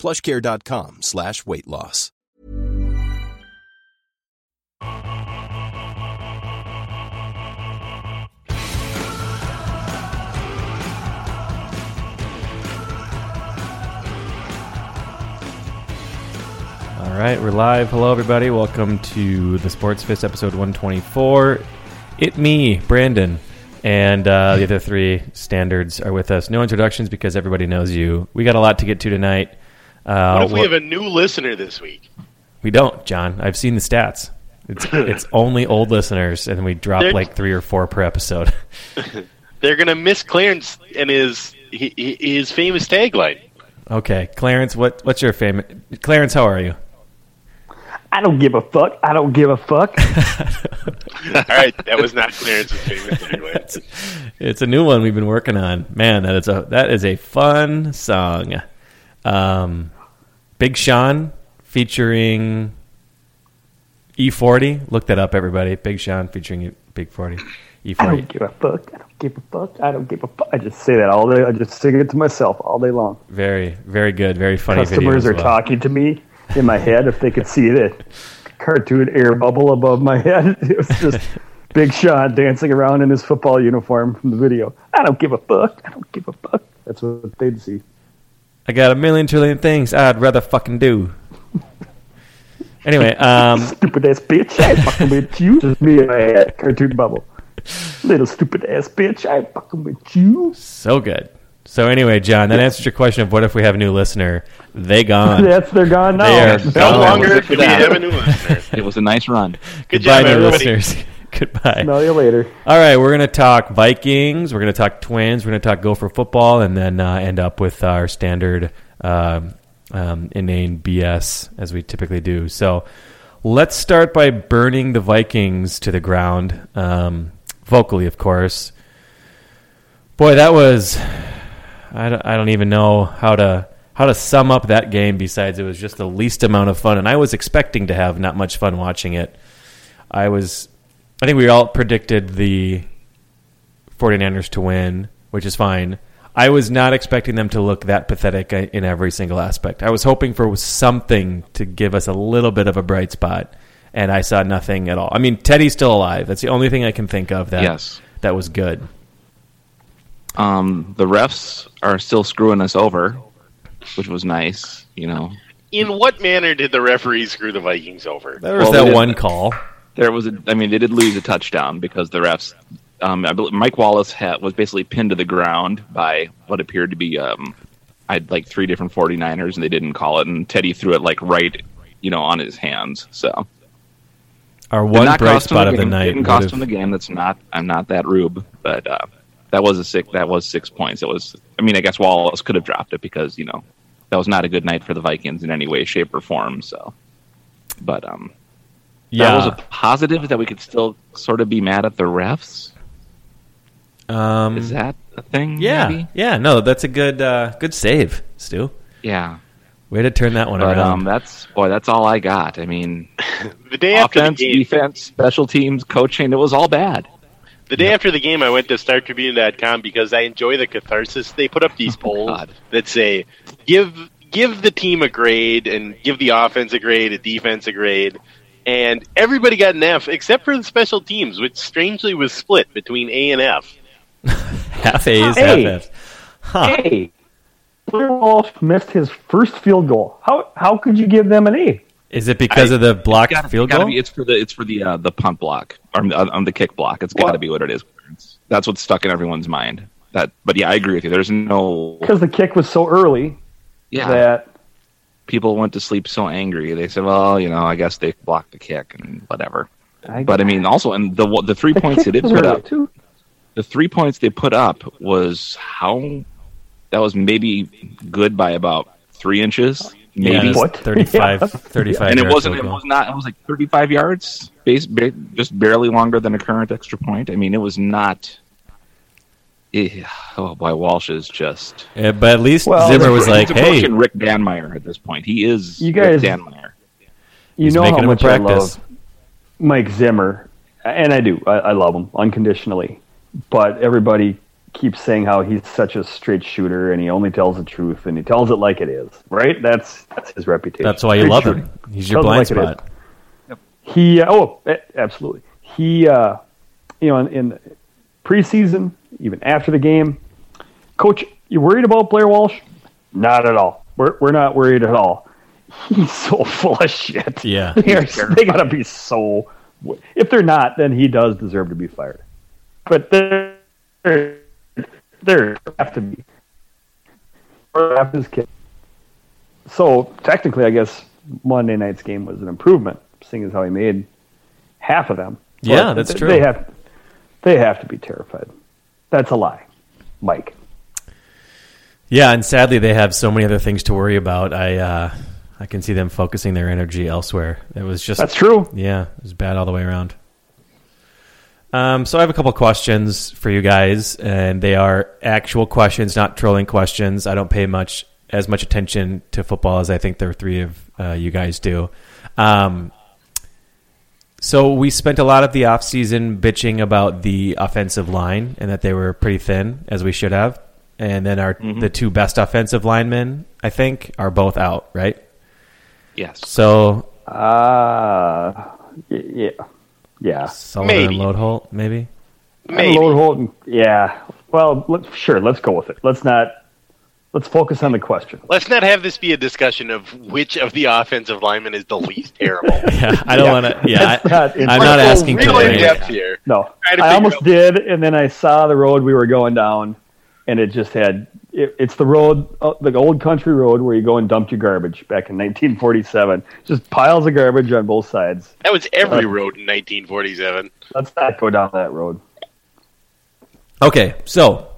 PlushCare.com/weight loss. All right, we're live. Hello, everybody. Welcome to the Sports Fist episode 124. It's me, Brandon. And the other three standards are with us. No introductions because everybody knows you. We got a lot to get to tonight. What if we have a new listener this week? We don't, John. I've seen the stats. It's only old listeners, and we drop like 3 or 4 per episode. They're going to miss Clarence and his famous tagline. Okay, Clarence, what's your famous... Clarence, how are you? I don't give a fuck. I don't give a fuck. All right, that was not Clarence's famous tagline. It's a new one we've been working on. Man, that is a fun song. Big Sean featuring E-40. Look that up, everybody. Big Sean featuring Big 40. E-40. I don't give a fuck. I don't give a fuck. I don't give a fuck. I just say that all day. I just sing it to myself all day long. Very, very good. Very funny. Customers are talking to me in my head if they could see the cartoon air bubble above my head. It was just Big Sean dancing around in his football uniform from the video. I don't give a fuck. I don't give a fuck. That's what they'd see. I got a million trillion things I'd rather fucking do. Anyway, stupid ass bitch, I fucking with you. Just me and my head, cartoon bubble. Little stupid ass bitch, I fucking with you. So good. So anyway, John, that answers your question of what if we have a new listener? They gone. Yes, they're gone now. They are gone. No longer do we have a new listener. It was a nice run. Goodbye, new listeners. Goodbye. Smell you later. All right, we're going to talk Vikings. We're going to talk Twins. We're going to talk Gopher football, and then end up with our standard inane BS as we typically do. So let's start by burning the Vikings to the ground, vocally, of course. Boy, that was I don't even know how to sum up that game. Besides, it was just the least amount of fun, and I was expecting to have not much fun watching it. I think we all predicted the 49ers to win, which is fine. I was not expecting them to look that pathetic in every single aspect. I was hoping for something to give us a little bit of a bright spot, and I saw nothing at all. I mean, Teddy's still alive. That's the only thing I can think of that was good. The refs are still screwing us over, which was nice, you know. In what manner did the referees screw the Vikings over? There was that one call. They did lose a touchdown because the refs. I believe Mike Wallace was basically pinned to the ground by what appeared to be like 3 different 49ers, and they didn't call it. And Teddy threw it like right, you know, on his hands. So our one bright spot of the night didn't cost him the game. That's not. I'm not that rube, but that was 6 points. It was. I mean, I guess Wallace could have dropped it because you know that was not a good night for the Vikings in any way, shape, or form. So, but yeah. That was a positive that we could still sort of be mad at the refs. Is that a thing? Yeah, maybe? Yeah. No, that's a good save, Stu. Yeah, way to turn that one around. That's all I got. I mean, the day after offense, the game, defense, special teams, coaching—it was all bad. The day after the game, I went to StarTribune.com because I enjoy the catharsis. They put up these polls that say, "Give the team a grade and give the offense a grade, a defense a grade." And everybody got an F, except for the special teams, which strangely was split between A and F. Half A's, half F's. Huh. Hey, Blair Walsh missed his first field goal. How could you give them an A? Is it because of the blocked field goal? It's for the punt block on the kick block. It's got to be what it is. That's what's stuck in everyone's mind. But yeah, I agree with you. There's no, because the kick was so early. Yeah. That people went to sleep so angry. They said, "Well, you know, I guess they blocked the kick and whatever." But I mean, also, and the 3 points they did put up. Too. The 3 points they put up was that was maybe good by about 3 inches. Maybe 35 and it wasn't. It was not. It was like 35 yards, just barely longer than a current extra point. I mean, it was not. Oh boy, Walsh is just. Yeah, but at least Zimmer was like, "Hey, Rick Danmeier." At this point, he is. You guys, Rick Danmeier. You know how much I love Mike Zimmer, and I do. I love him unconditionally. But everybody keeps saying how he's such a straight shooter and he only tells the truth and he tells it like it is, right? That's his reputation. That's why you love him. He's your blind spot. Yep. He absolutely. He you know, in preseason, even after the game, coach, you worried about Blair Walsh? Not at all. We're not worried at all. He's so full of shit. Yeah. They got to be so. If they're not, then he does deserve to be fired. But there have to be. So technically, I guess Monday night's game was an improvement, seeing as how he made half of them. Yeah, but that's true. They have to be terrified. That's a lie, Mike. Yeah, and sadly, they have so many other things to worry about. I can see them focusing their energy elsewhere. That's true. Yeah, it was bad all the way around. So I have a couple questions for you guys, and they are actual questions, not trolling questions. I don't pay as much attention to football as I think the three of you guys do. So we spent a lot of the offseason bitching about the offensive line and that they were pretty thin, as we should have. And then the two best offensive linemen, I think, are both out, right? Yes. So... yeah. Yeah, Sullivan and Lodeholt, maybe. Lodeholt, yeah. Well, sure. Let's go with it. Let's focus on the question. Let's not have this be a discussion of which of the offensive linemen is the least terrible. Yeah, I don't want to. Yeah, I'm not asking really in depth here. No, I almost did, and then I saw the road we were going down, and it just had. It's the road, the old country road where you go and dump your garbage back in 1947. Just piles of garbage on both sides. That was every road in 1947. Let's not go down that road. Okay, so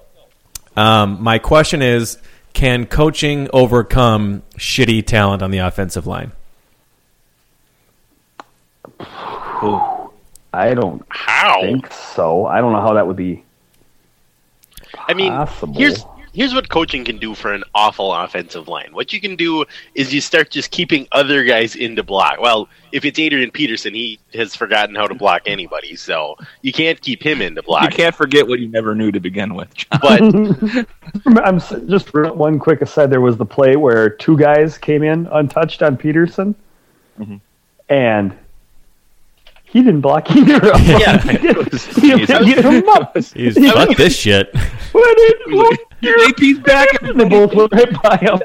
my question is, can coaching overcome shitty talent on the offensive line? I don't think so. I don't know how that would be possible. I mean, Here's what coaching can do for an awful offensive line. What you can do is you start just keeping other guys in to block. Well, if it's Adrian Peterson, he has forgotten how to block anybody, so you can't keep him in to block. You can't forget what you never knew to begin with, John. But I'm just one quick aside. There was the play where two guys came in untouched on Peterson, and he didn't block either of them. Yeah, he didn't get him up. He's fuck this shit. AP's back and the both went right by him.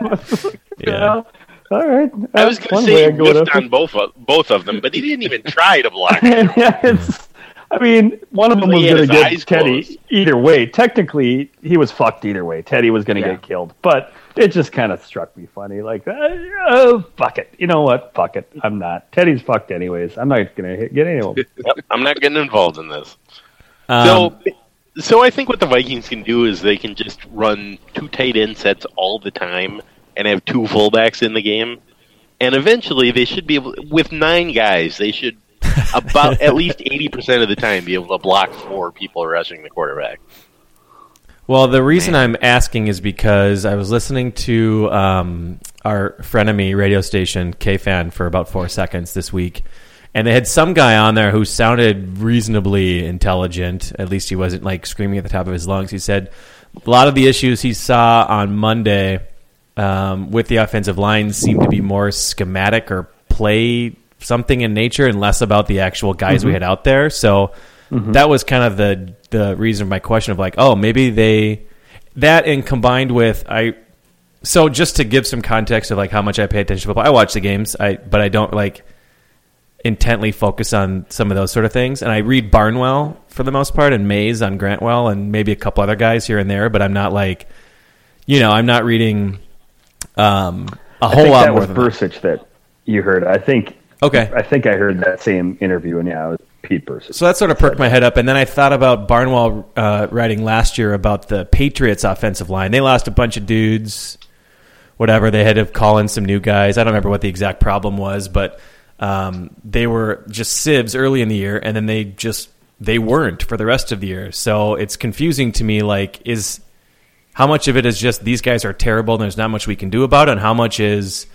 Yeah. All right. I was going to say he whiffed on both of them, but he didn't even try to block him. I mean, one of them was going to get Teddy either way. Technically, he was fucked either way. Teddy was going to get killed. But it just kind of struck me funny. Like, oh, fuck it. You know what? Fuck it. I'm not. Teddy's fucked anyways. I'm not going to get anyone. Yep, I'm not getting involved in this. So I think what the Vikings can do is they can just run two tight end sets all the time and have two fullbacks in the game. And eventually they should be able, with nine guys, they should about at least 80% of the time be able to block four people rushing the quarterback. Well, the reason I'm asking is because I was listening to our frenemy radio station, KFan, for about 4 seconds this week. And they had some guy on there who sounded reasonably intelligent. At least he wasn't like screaming at the top of his lungs. He said a lot of the issues he saw on Monday with the offensive line seemed to be more schematic or play something in nature and less about the actual guys we had out there. So that was kind of the reason for my question of like, oh, maybe that and combined with So just to give some context of like how much I pay attention to football, I watch the games, but I don't like intently focus on some of those sort of things. And I read Barnwell for the most part and Mays on Grantwell and maybe a couple other guys here and there, but I'm not like, you know, I'm not reading a whole lot more. I think that was Bursich that you heard. I think I heard that same interview, and yeah, it was Pete Bursich. So that sort of perked my head up, and then I thought about Barnwell writing last year about the Patriots offensive line. They lost a bunch of dudes, whatever. They had to call in some new guys. I don't remember what the exact problem was, but they were just sieves early in the year, and then they weren't for the rest of the year. So it's confusing to me, like, is how much of it is just these guys are terrible and there's not much we can do about it, and how much is...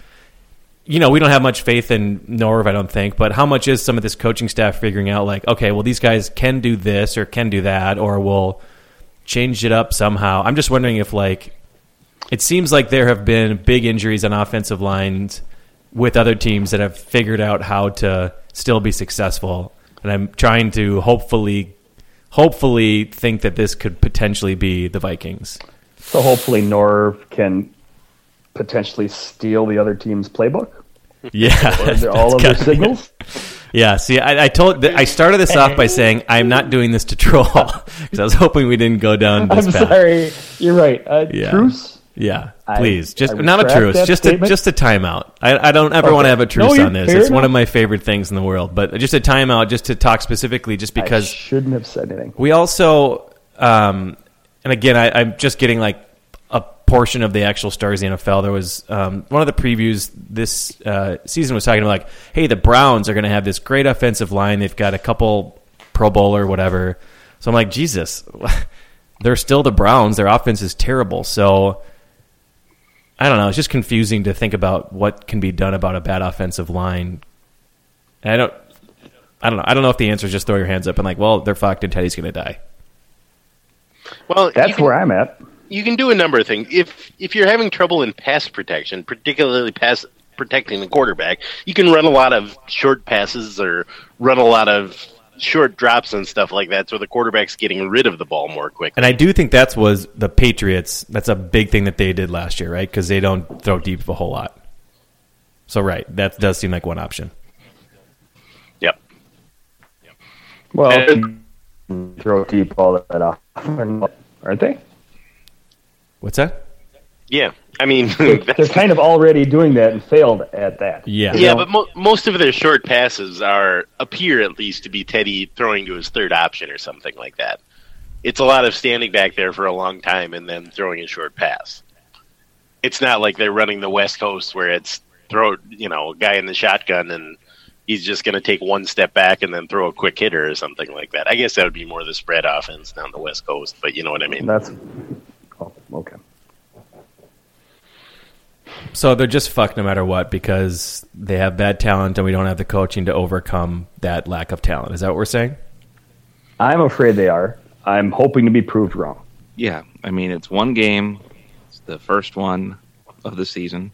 You know, we don't have much faith in Norv, I don't think, but how much is some of this coaching staff figuring out, like, okay, well, these guys can do this or can do that, or we'll change it up somehow. I'm just wondering if, like, it seems like there have been big injuries on offensive lines with other teams that have figured out how to still be successful. And I'm trying to hopefully think that this could potentially be the Vikings. So hopefully Norv can potentially steal the other team's playbook. Yeah, all of their signals. Yeah, see, I started this off by saying I'm not doing this to troll because I was hoping we didn't go down this path. I'm sorry, you're right. Truce. Yeah, please, just not a truce, just a timeout. I don't ever want to have a truce on this. It's one of my favorite things in the world, but just a timeout, just to talk specifically, just because I shouldn't have said anything. We also, and again, I'm just getting like portion of the actual stars in the NFL. There was one of the previews this season was talking about, like, hey, the Browns are going to have this great offensive line. They've got a couple Pro Bowler, whatever. So I'm like, Jesus, they're still the Browns. Their offense is terrible. So I don't know. It's just confusing to think about what can be done about a bad offensive line. And I don't know. I don't know if the answer is just throw your hands up and like, well, they're fucked and Teddy's going to die. Well, that's where I'm at. You can do a number of things. If you're having trouble in pass protection, particularly pass protecting the quarterback, you can run a lot of short passes or run a lot of short drops and stuff like that, so the quarterback's getting rid of the ball more quickly. And I do think that was the Patriots. That's a big thing that they did last year, right? Because they don't throw deep a whole lot. So, right, that does seem like one option. Yep. Well, throw deep all that off, aren't they? What's that? Yeah, I mean... They're kind of already doing that and failed at that. Yeah, but most of their short passes appear at least to be Teddy throwing to his third option or something like that. It's a lot of standing back there for a long time and then throwing a short pass. It's not like they're running the West Coast where it's a guy in the shotgun and he's just going to take one step back and then throw a quick hitter or something like that. I guess that would be more the spread offense down the West Coast, but you know what I mean. That's... Okay. So they're just fucked no matter what because they have bad talent and we don't have the coaching to overcome that lack of talent. Is that what we're saying? I'm afraid they are. I'm hoping to be proved wrong. Yeah. I mean, it's one game. It's the first one of the season.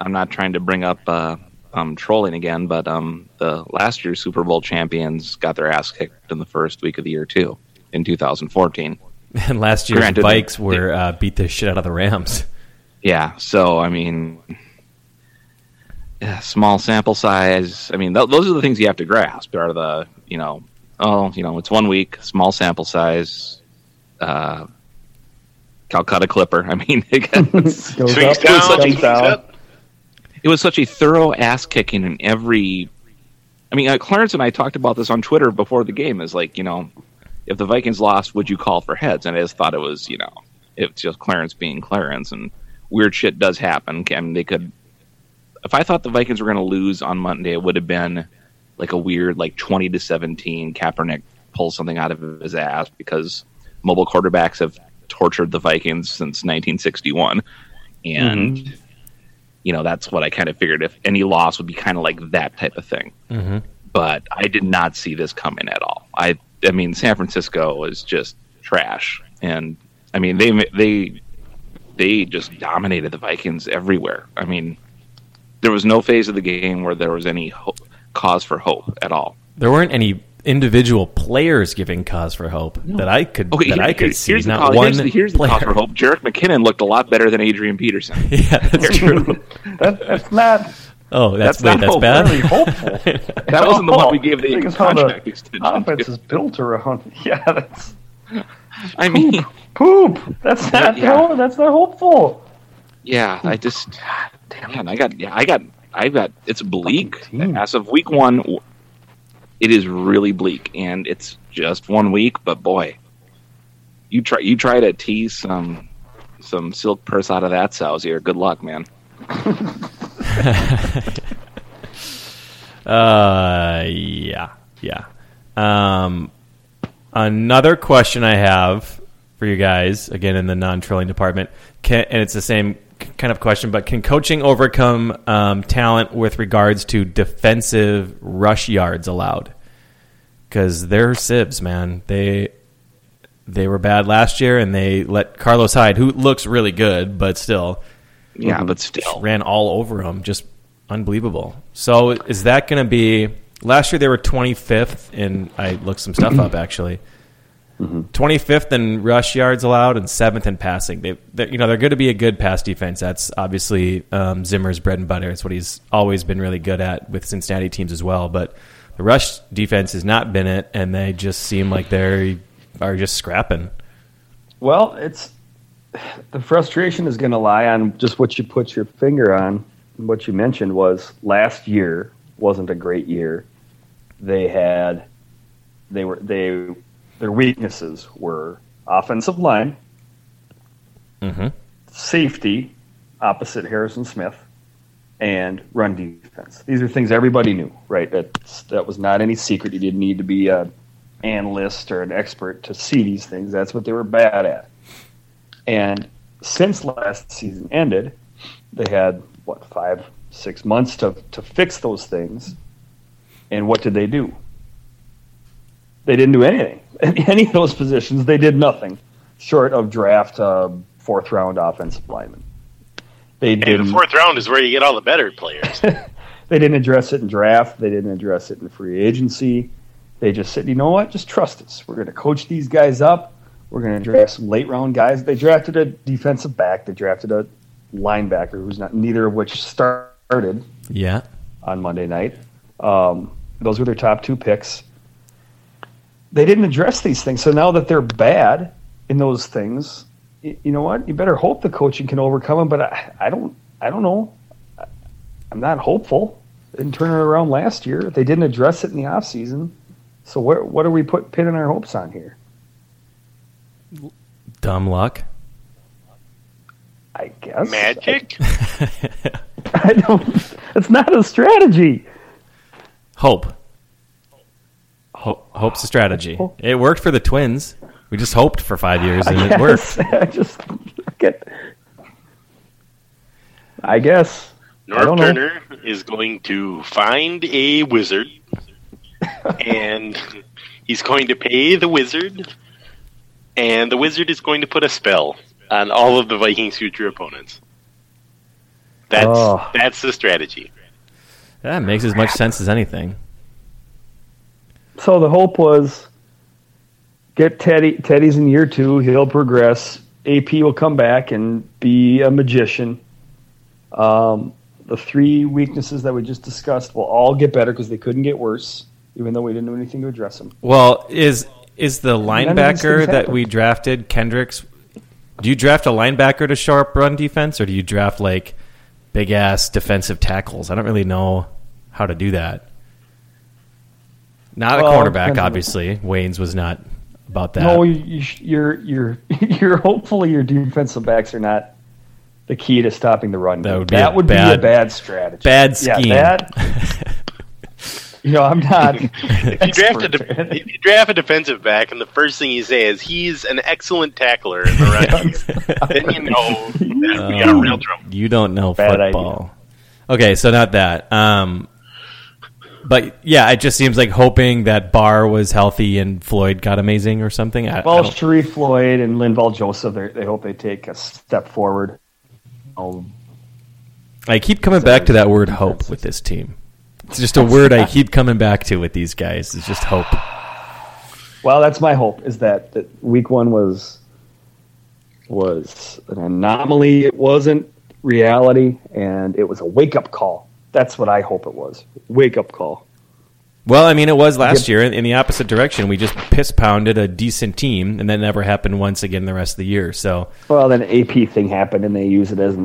I'm not trying to bring up trolling again, but the last year's Super Bowl champions got their ass kicked in the first week of the year, too, in 2014. And last year's Vikes were beat the shit out of the Rams. Yeah, so, I mean, small sample size. I mean, those are the things you have to grasp. Are the, it's 1 week, small sample size, Calcutta Clipper. I mean, it was such a thorough ass-kicking in every... I mean, Clarence and I talked about this on Twitter before the game. Is like, if the Vikings lost, would you call for heads? And I just thought it was, it's just Clarence being Clarence, and weird shit does happen. I mean, if I thought the Vikings were going to lose on Monday, it would have been like a weird, like 20-17. Kaepernick pulls something out of his ass because mobile quarterbacks have tortured the Vikings since 1961. And, that's what I kind of figured. If any loss would be kind of like that type of thing. Mm-hmm. But I did not see this coming at all. I mean, San Francisco is just trash, and I mean they just dominated the Vikings everywhere. I mean, there was no phase of the game where there was any cause for hope at all. There weren't any individual players giving cause for hope that I could see. Here's not the, here's the cause for hope. Jerick McKinnon looked a lot better than Adrian Peterson. Yeah, that's true. That's not. Oh, that's bad. Very hopeful. That wasn't the one we gave the contract the extension. Offense is built around. Yeah, that's. I mean, poop. That's not. Yeah. No, that's not hopeful. Yeah, I just. God damn, man, I got. It's bleak. As of week one, it is really bleak, and it's just 1 week. But boy, you try to tease some silk purse out of that sow's ear. Good luck, man. Yeah. Another question I have for you guys, again in the non-trilling department, and it's the same kind of question, but can coaching overcome talent with regards to defensive rush yards allowed? Because they're sibs, man. They were bad last year, and they let Carlos Hyde, who looks really good, but still. Yeah, but still. Ran all over him. Just unbelievable. So is that going to be – last year they were 25th, and I looked some stuff up, actually. Mm-hmm. 25th in rush yards allowed and 7th in passing. They're going to be a good pass defense. That's obviously Zimmer's bread and butter. It's what he's always been really good at with Cincinnati teams as well. But the rush defense has not been it, and they just seem like they are just scrapping. Well, it's – the frustration is going to lie on just what you put your finger on. What you mentioned was last year wasn't a great year. Their weaknesses were offensive line, safety, opposite Harrison Smith, and run defense. These are things everybody knew, right? That was not any secret. You didn't need to be an analyst or an expert to see these things. That's what they were bad at. And since last season ended, they had, 5-6 months to fix those things. And what did they do? They didn't do anything. In any of those positions, they did nothing short of draft fourth-round offensive lineman. The fourth round is where you get all the better players. They didn't address it in draft. They didn't address it in free agency. They just said, you know what, just trust us. We're going to coach these guys up. We're going to draft some late-round guys. They drafted a defensive back. They drafted a linebacker, who's not neither of which started. Yeah. On Monday night, those were their top two picks. They didn't address these things, so now that they're bad in those things, you know what? You better hope the coaching can overcome them. But I don't know. I'm not hopeful. They didn't turn it around last year. They didn't address it in the offseason. So what are we pinning our hopes on here? Dumb luck, I guess. Magic. I don't. It's not a strategy. Hope's a strategy. It worked for the Twins. We just hoped for 5 years and it worked. I guess. Norv Turner is going to find a wizard, and he's going to pay the wizard. And the wizard is going to put a spell on all of the Vikings' future opponents. That's the strategy. That makes as much sense as anything. So the hope was get Teddy. Teddy's in year 2. He'll progress. AP will come back and be a magician. The 3 weaknesses that we just discussed will all get better because they couldn't get worse, even though we didn't do anything to address them. Well, Is the linebacker that we drafted, Kendricks, do you draft a linebacker to shore up run defense, or do you draft, big-ass defensive tackles? I don't really know how to do that. Not a cornerback, obviously. Waynes was not about that. No, you're hopefully your defensive backs are not the key to stopping the run. That would be a bad strategy. Bad scheme. Yeah, I'm not. If you draft a defensive back, and the first thing you say is he's an excellent tackler in the run, then you know that we got real trouble. You don't know bad football. Idea. Okay, so not that. But yeah, it just seems like hoping that Barr was healthy and Floyd got amazing or something. Sharif Floyd and Linval Joseph, they hope they take a step forward. I keep coming back to that word hope with this team. It's just a word I keep coming back to with these guys. It's just hope. Well, that's my hope, is that week one was an anomaly. It wasn't reality, and it was a wake-up call. That's what I hope it was. Wake-up call. Well, I mean, it was last year in the opposite direction. We just piss-pounded a decent team, and that never happened once again the rest of the year. So, well, then an AP thing happened, and they use it as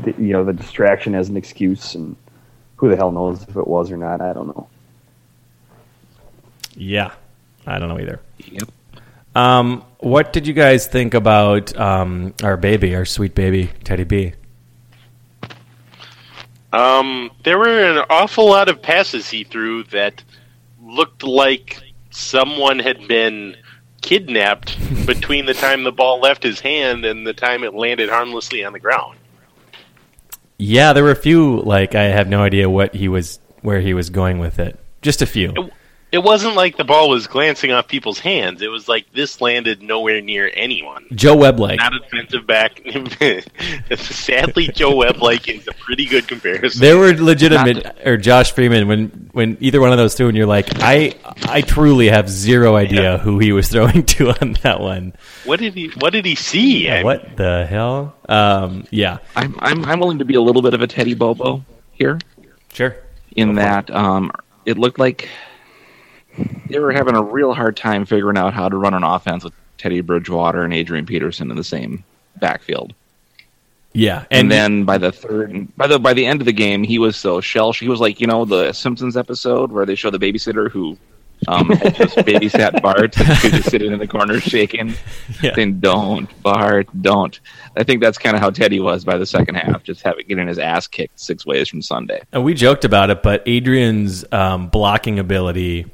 the distraction as an excuse, and who the hell knows if it was or not. I don't know. Yeah, I don't know either. Yep. What did you guys think about our sweet baby, Teddy B? There were an awful lot of passes he threw that looked like someone had been kidnapped between the time the ball left his hand and the time it landed harmlessly on the ground. Yeah, there were a few, like, I have no idea where he was going with it. Just a few. It wasn't like the ball was glancing off people's hands. It was like this landed nowhere near anyone. Joe Webb-like. Not a defensive back. Sadly, Joe Webb-like is a pretty good comparison. There were legitimate, or Josh Freeman, when either one of those two, and you're like, I truly have zero idea who he was throwing to on that one. What did he see? Yeah, what the hell? Yeah. I'm willing to be a little bit of a Teddy Bobo here. Sure. In that it looked like they were having a real hard time figuring out how to run an offense with Teddy Bridgewater and Adrian Peterson in the same backfield. Yeah, and then by the end of the game, he was so shell-shocked. He was like, the Simpsons episode where they show the babysitter who had just babysat Bart, and she was just sitting in the corner shaking, saying, "Don't, Bart, don't." I think that's kind of how Teddy was by the second half, just getting his ass kicked six ways from Sunday. And we joked about it, but Adrian's blocking ability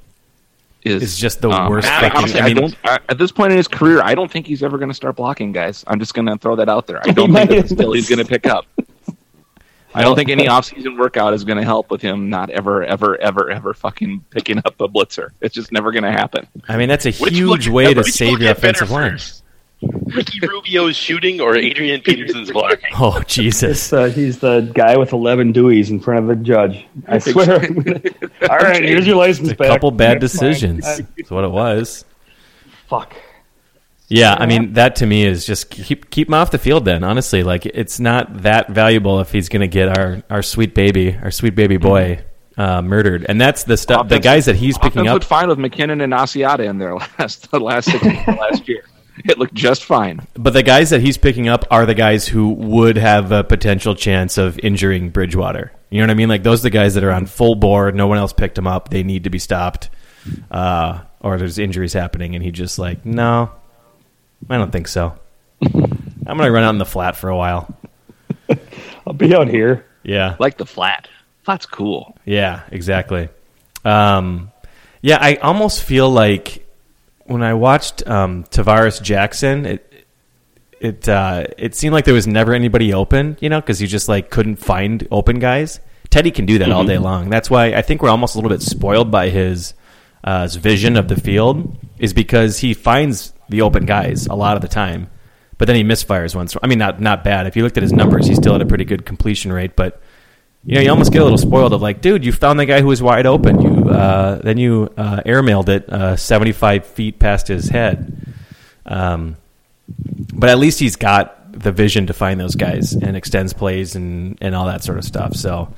is just the worst. Honestly, at this point in his career, I don't think he's ever going to start blocking, guys. I'm just going to throw that out there. I don't think that's still he's going to pick up. I don't think any off-season workout is going to help with him not ever fucking picking up a blitzer. It's just never going to happen. I mean, that's a huge way to save your offensive line. Ricky Rubio's shooting or Adrian Peterson's blocking? Oh, Jesus. He's the guy with 11 Deweys in front of the judge. I swear. All right, here's your license back. A couple bad decisions. That's what it was. Fuck. Yeah, I mean, that to me is just keep him off the field then, honestly. Like, it's not that valuable if he's going to get our sweet baby boy murdered. And that's the stuff, the guys that he's picking up. Looked fine with McKinnon and Asiata in there the last 6 months of last year. It looked just fine. But the guys that he's picking up are the guys who would have a potential chance of injuring Bridgewater. You know what I mean? Like, those are the guys that are on full bore. No one else picked him up. They need to be stopped. Or there's injuries happening, and he just like, no, I don't think so. I'm going to run out in the flat for a while. I'll be out here. Yeah. Like the flat. Flat's cool. Yeah, exactly. Yeah, I almost feel like when I watched Tavares Jackson, it seemed like there was never anybody open, because you just like couldn't find open guys. Teddy can do that all day long. That's why I think we're almost a little bit spoiled by his vision of the field, is because he finds the open guys a lot of the time, but then he misfires once. I mean, not bad. If you looked at his numbers, he's still at a pretty good completion rate, but you almost get a little spoiled of like, dude, you found the guy who was wide open. Then you airmailed it 75 feet past his head. But at least he's got the vision to find those guys and extends plays and all that sort of stuff. So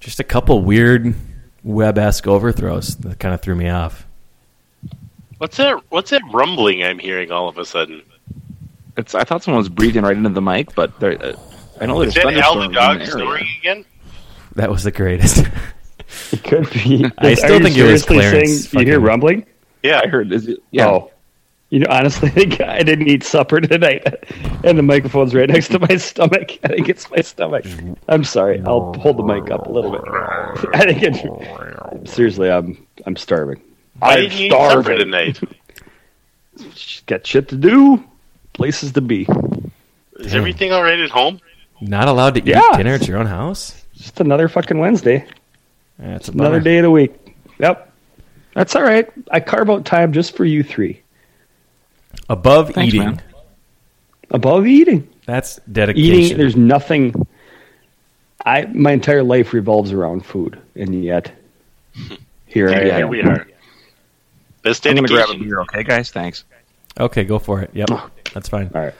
just a couple weird Webb-esque overthrows that kind of threw me off. What's that rumbling I'm hearing all of a sudden? I thought someone was breathing right into the mic, but I know there's thunderstorms in the area. Is that Al the dog snoring again? That was the greatest. It could be. I still think it was Clarence. You hear rumbling? Yeah, I heard. Is it? Yeah. Oh. Honestly, I didn't eat supper tonight, and the microphone's right next to my stomach. I think it's my stomach. I'm sorry. I'll hold the mic up a little bit. I think it's seriously. I'm starving. I'm starving. Supper tonight. Got shit to do, places to be. Is everything all right at home? Not allowed to eat dinner at your own house? Just another fucking Wednesday. That's another day of the week. Yep. That's all right. I carve out time just for you three. Above eating. That's dedication. Eating, there's nothing. My entire life revolves around food, and yet here I am. Here we are. Best I'm going to grab him here, okay, guys? Thanks. Okay, go for it. Yep, that's fine. All right.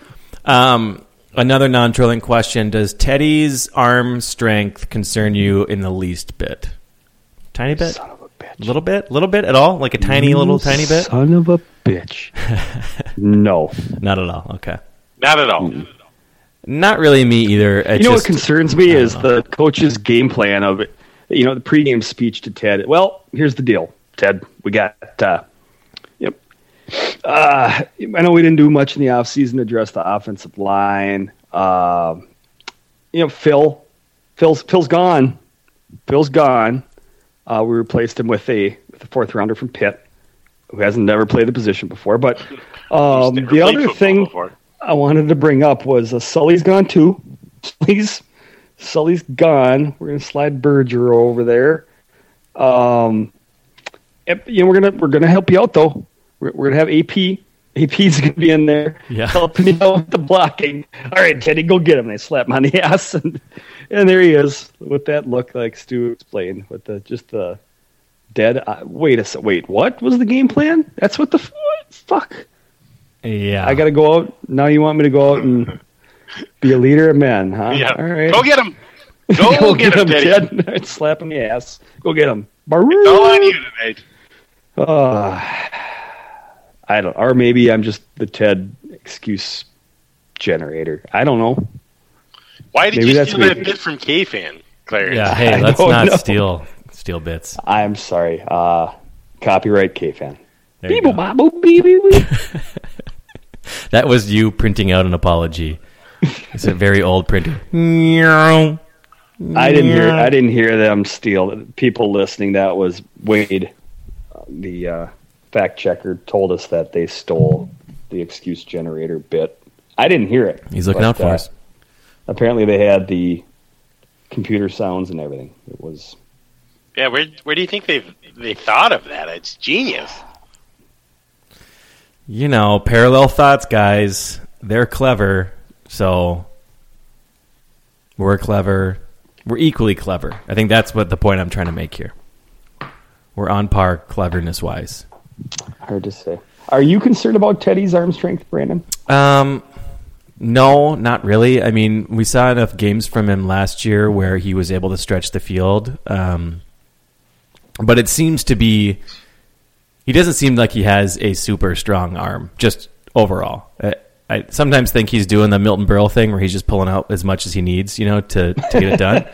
Another non-drilling question. Does Teddy's arm strength concern you in the least bit? Tiny bit? Son of a bitch. Little bit? Little bit at all? Like a tiny little tiny bit? Son of a bitch. No. Not at all. Okay. Not at all. Mm. Not really me either. What concerns me is the coach's game plan of it. You know, the pregame speech to Ted. Well, here's the deal, Ted. We got, I know we didn't do much in the offseason to address the offensive line. Phil's gone. Phil's gone. We replaced him with a fourth rounder from Pitt, who hasn't never played the position before. But the other thing I wanted to bring up was Sully's gone too. Sully's gone. We're gonna slide Berger over there. We're gonna help you out though. We're gonna have AP. AP's gonna be in there helping you out with the blocking. All right, Teddy, go get him. They slap him on the ass, and there he is with that look, like Stu explained, with the dead eye. Wait, what was the game plan? That's what fuck. Yeah, I gotta go out now. You want me to go out and be a leader of men, huh? Yeah. All right. Go get him. Go get him, Teddy. Ted. Slap him in the ass. Go get him. It's all on you tonight. I don't. Or maybe I'm just the Ted excuse generator. I don't know. Why did you steal that bit from KFan, Clarence? Yeah. Hey, let's not steal bits. I'm sorry. Copyright KFan. Beebo babo beebo. That was you printing out an apology. It's a very old printer. I didn't hear them steal. People listening, that was Wade, the fact checker, told us that they stole the excuse generator bit. I didn't hear it. He's looking out for us. Apparently, they had the computer sounds and everything. It was. Yeah, where do you think they thought of that? It's genius. You know, parallel thoughts, guys. They're clever. So we're clever. We're equally clever. I think that's what the point I'm trying to make here. We're on par cleverness-wise. Hard to say. Are you concerned about Teddy's arm strength, Brandon? No, not really. I mean, we saw enough games from him last year where he was able to stretch the field. But it seems to be... He doesn't seem like he has a super strong arm, just overall. I sometimes think he's doing the Milton Berle thing where he's just pulling out as much as he needs, you know, to get it done.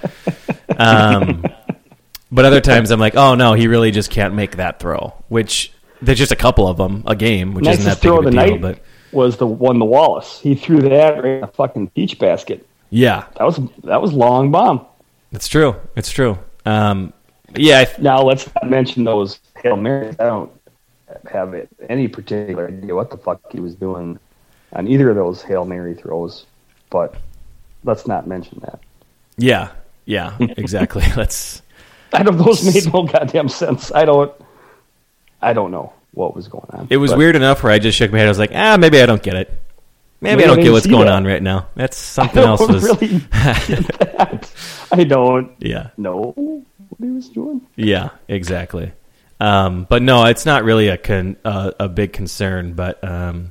But other times I'm like, oh, no, he really just can't make that throw, which there's just a couple of them a game, which isn't that big of a deal. But was the one to Wallace. He threw that right in a fucking peach basket. Yeah. That was long bomb. It's true. It's true. Now let's not mention those Hail Marys. I don't have any particular idea what the fuck he was doing on either of those Hail Mary throws, but let's not mention that. Yeah, exactly. I don't know, those made no goddamn sense. I don't know what was going on. It was weird enough where I just shook my head. I was like, maybe I don't get it. Maybe I don't get what's going on right now. That's something else. Really get that. I don't know what he was doing. Yeah, exactly. But no, it's not really a big concern, but...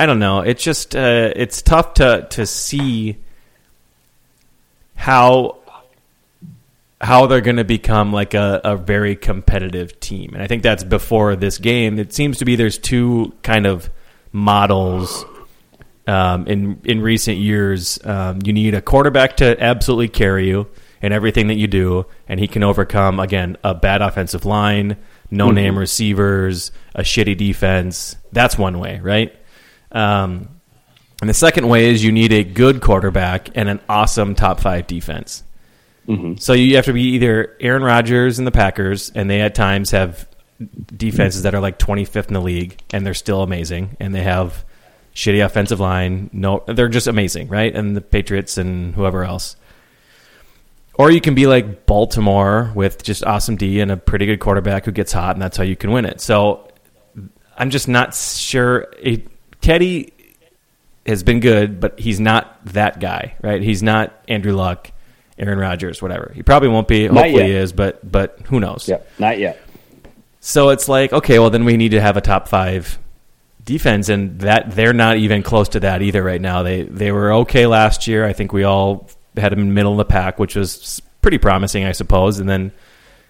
I don't know. It's just it's tough to see how they're going to become like a very competitive team. And I think that's before this game. It seems to be there's two kind of models in recent years. You need a quarterback to absolutely carry you in everything that you do, and he can overcome, again, a bad offensive line, no-name receivers, a shitty defense. That's one way, right? And the second way is you need a good quarterback and an awesome top five defense. Mm-hmm. So you have to be either Aaron Rodgers and the Packers, and they at times have defenses that are like 25th in the league, and they're still amazing, and they have shitty offensive line. No, they're just amazing, right? And the Patriots and whoever else. Or you can be like Baltimore with just awesome D and a pretty good quarterback who gets hot, and that's how you can win it. So I'm just not sure... Teddy has been good, but he's not that guy, right? He's not Andrew Luck, Aaron Rodgers, whatever. He probably won't be. Hopefully he is, but who knows? Yeah, not yet. So it's like, okay, well, then we need to have a top five defense, and that they're not even close to that either right now. They were okay last year. I think we all had them in the middle of the pack, which was pretty promising, I suppose. And then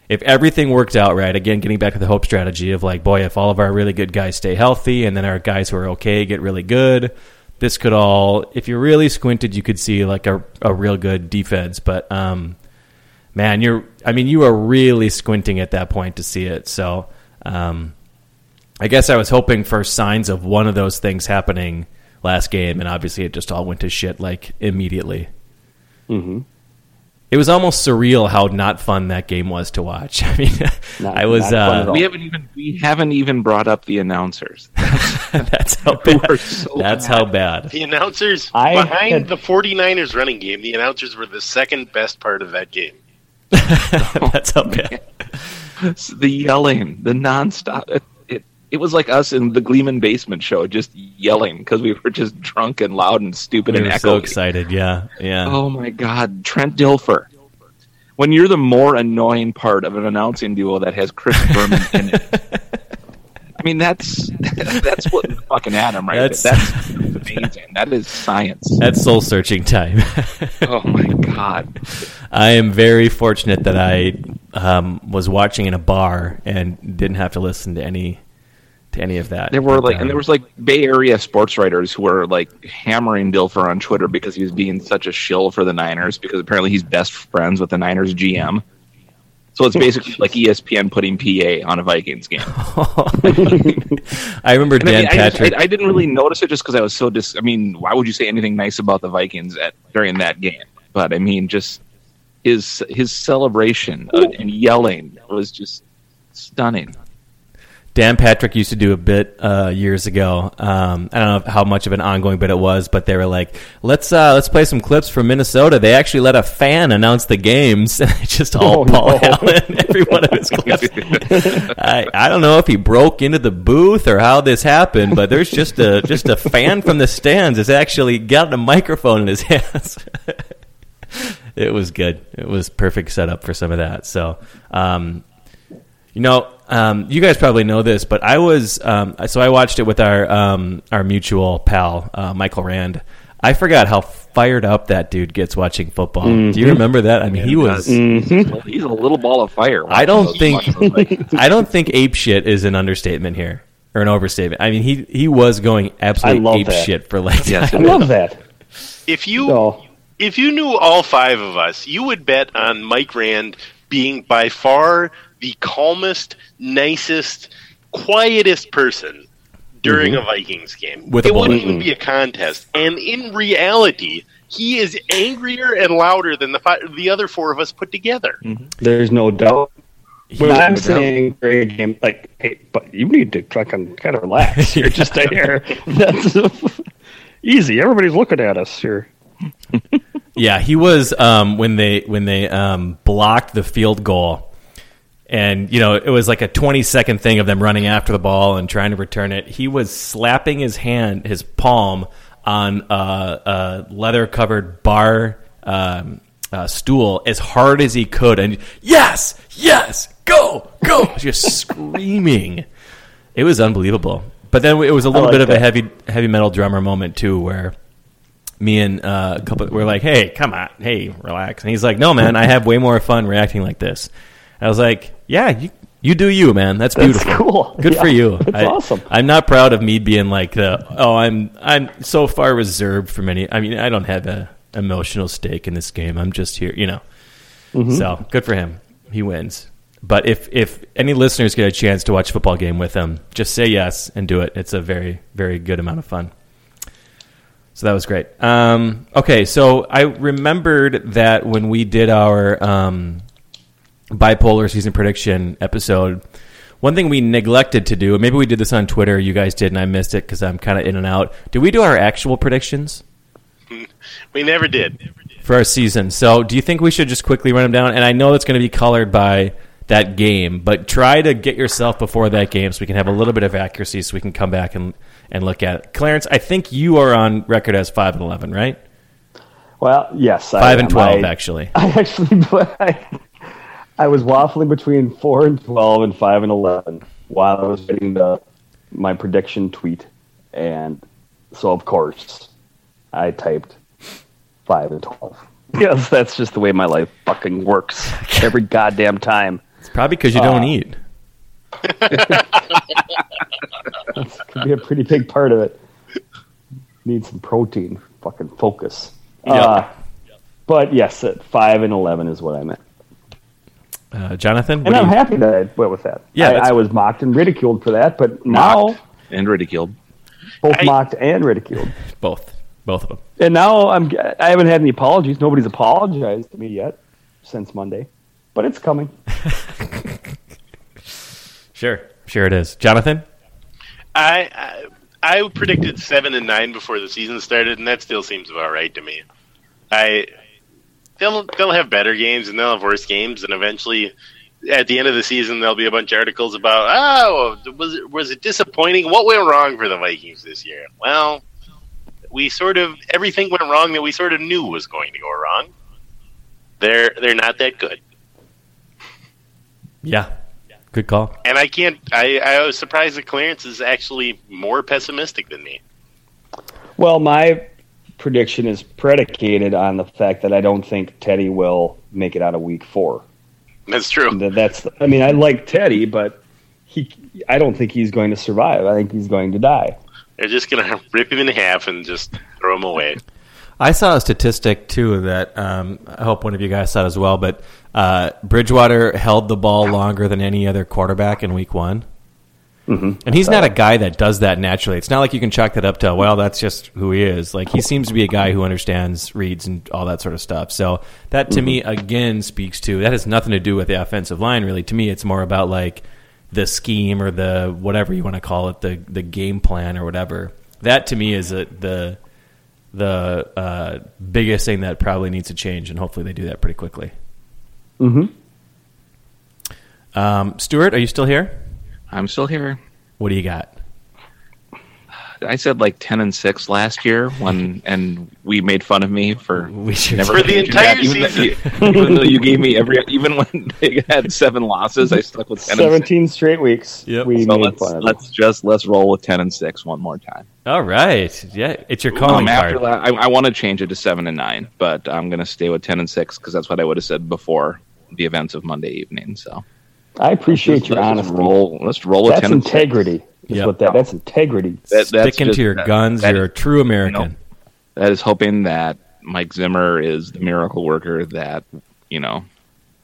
if everything worked out right, again, getting back to the hope strategy of like, boy, if all of our really good guys stay healthy and then our guys who are okay get really good, this could all, if you really squinted, you could see like a real good defense. But man, you are really squinting at that point to see it. So I guess I was hoping for signs of one of those things happening last game, and obviously it just all went to shit like immediately. Mm-hmm. It was almost surreal how not fun that game was to watch. I mean, I was. We haven't even brought up the announcers. That's how bad. The announcers behind the 49ers running game. The announcers were the second best part of that game. That's how bad. The yelling, the nonstop. It was like us in the Gleeman Basement show, just yelling because we were just drunk and loud and stupid and echoey. So excited, yeah. Oh, my God. Trent Dilfer. When you're the more annoying part of an announcing duo that has Chris Berman in it. I mean, that's what fucking Adam, right? That's amazing. That is science. That's soul-searching time. Oh, my God. I am very fortunate that I was watching in a bar and didn't have to listen to any of that. There was Bay Area sports writers who were like hammering Dilfer on Twitter because he was being such a shill for the Niners, because apparently he's best friends with the Niners GM. So it's basically like ESPN putting PA on a Vikings game. I remember Dan Patrick. I didn't really notice it just because I was so why would you say anything nice about the Vikings during that game? But I mean, just his celebration and yelling was just stunning. Dan Patrick used to do a bit years ago. I don't know how much of an ongoing bit it was, but they were like, "Let's play some clips from Minnesota." They actually let a fan announce the games, and just all Paul Allen, every one of his clips. I don't know if he broke into the booth or how this happened, but there's just a fan from the stands has actually got a microphone in his hands. It was good. It was perfect setup for some of that. So, you guys probably know this, but I was I watched it with our mutual pal Michael Rand. I forgot how fired up that dude gets watching football. Mm-hmm. Do you remember that? I mean, he was. Mm-hmm. He's a little ball of fire. I don't think ape shit is an understatement here or an overstatement. I mean, he was going absolutely ape shit for like. Yes, I love that. If you knew all five of us, you would bet on Mike Rand being by far the calmest, nicest, quietest person during a Vikings game. It wouldn't even be a contest. And in reality, he is angrier and louder than the other four of us put together. Mm-hmm. There's no doubt. I'm saying great game, like, hey, but you need to fucking kind of relax. You're just here. That's easy. Everybody's looking at us here. Yeah, he was when they blocked the field goal. And, you know, it was like a 20-second thing of them running after the ball and trying to return it. He was slapping his palm on a leather-covered bar stool as hard as he could. And, yes, go, just screaming. It was unbelievable. But then it was a little bit of a heavy metal drummer moment, too, where me and a couple were like, hey, come on, hey, relax. And he's like, no, man, I have way more fun reacting like this. I was like, yeah, you do you, man. That's beautiful. Cool. Good for you. That's awesome. I'm not proud of me being like, I'm so far reserved from any. I mean, I don't have an emotional stake in this game. I'm just here, you know. Mm-hmm. So good for him. He wins. But if any listeners get a chance to watch a football game with him, just say yes and do it. It's a very, very good amount of fun. So that was great. Okay, so I remembered that when we did our bipolar season prediction episode, one thing we neglected to do, and maybe we did this on Twitter, you guys did, and I missed it because I'm kind of in and out. Did we do our actual predictions? We never did. For our season. So do you think we should just quickly run them down? And I know it's going to be colored by that game, but try to get yourself before that game so we can have a little bit of accuracy so we can come back and look at it. Clarence, I think you are on record as 5-11, right? Well, yes. 5-12, actually. I actually... I was waffling between 4 and 12 and 5 and 11 while I was getting my prediction tweet, and so of course I typed 5 and 12. Yes, that's just the way my life fucking works every goddamn time. It's probably because you don't eat. That could be a pretty big part of it. Need some protein. Fucking focus. Yeah. But yes, 5 and 11 is what I meant. Jonathan? And I'm happy that I went with that. Yeah, I was mocked and ridiculed for that, but now... and ridiculed. Both mocked and ridiculed. Both of them. And now I haven't had any apologies. Nobody's apologized to me yet since Monday, but it's coming. Sure it is. Jonathan? I predicted 7 and 9 before the season started, and that still seems about right to me. They'll have better games and they'll have worse games, and eventually, at the end of the season, there'll be a bunch of articles about was it disappointing? What went wrong for the Vikings this year? Well, everything went wrong that we sort of knew was going to go wrong. They're not that good. Yeah. Good call. And I was surprised that Clarence is actually more pessimistic than me. Well, my prediction is predicated on the fact that I don't think Teddy will make it out of week 4. That's true. I mean, I like Teddy, but I don't think he's going to survive. I think he's going to die. They're just going to rip him in half and just throw him away. I saw a statistic, too, that I hope one of you guys saw as well, but Bridgewater held the ball longer than any other quarterback in week 1. Mm-hmm. And he's not a guy that does that naturally. It's not like you can chalk that up to, well, that's just who he is. Like, he seems to be a guy who understands reads and all that sort of stuff. So that, to me, again, speaks to, that has nothing to do with the offensive line, really. To me, it's more about, like, the scheme or the whatever you want to call it, the game plan or whatever. That, to me, is the biggest thing that probably needs to change, and hopefully they do that pretty quickly. Mm-hmm. Stuart, are you still here? I'm still here. What do you got? I said like 10 and 6 last year, and we made fun of me for the entire season. Even though you gave me even when they had 7 losses, I stuck with 10 17 and 6. Straight weeks. Yep. Let's roll with 10 and 6 one more time. All right, yeah, it's your calling card. After that, I want to change it to 7 and 9, but I'm going to stay with 10 and 6 because that's what I would have said before the events of Monday evening. So I appreciate your honesty. Let's roll with 10. That's integrity. That's integrity. Sticking to your guns. You're a true American. That is hoping that Mike Zimmer is the miracle worker that, you know.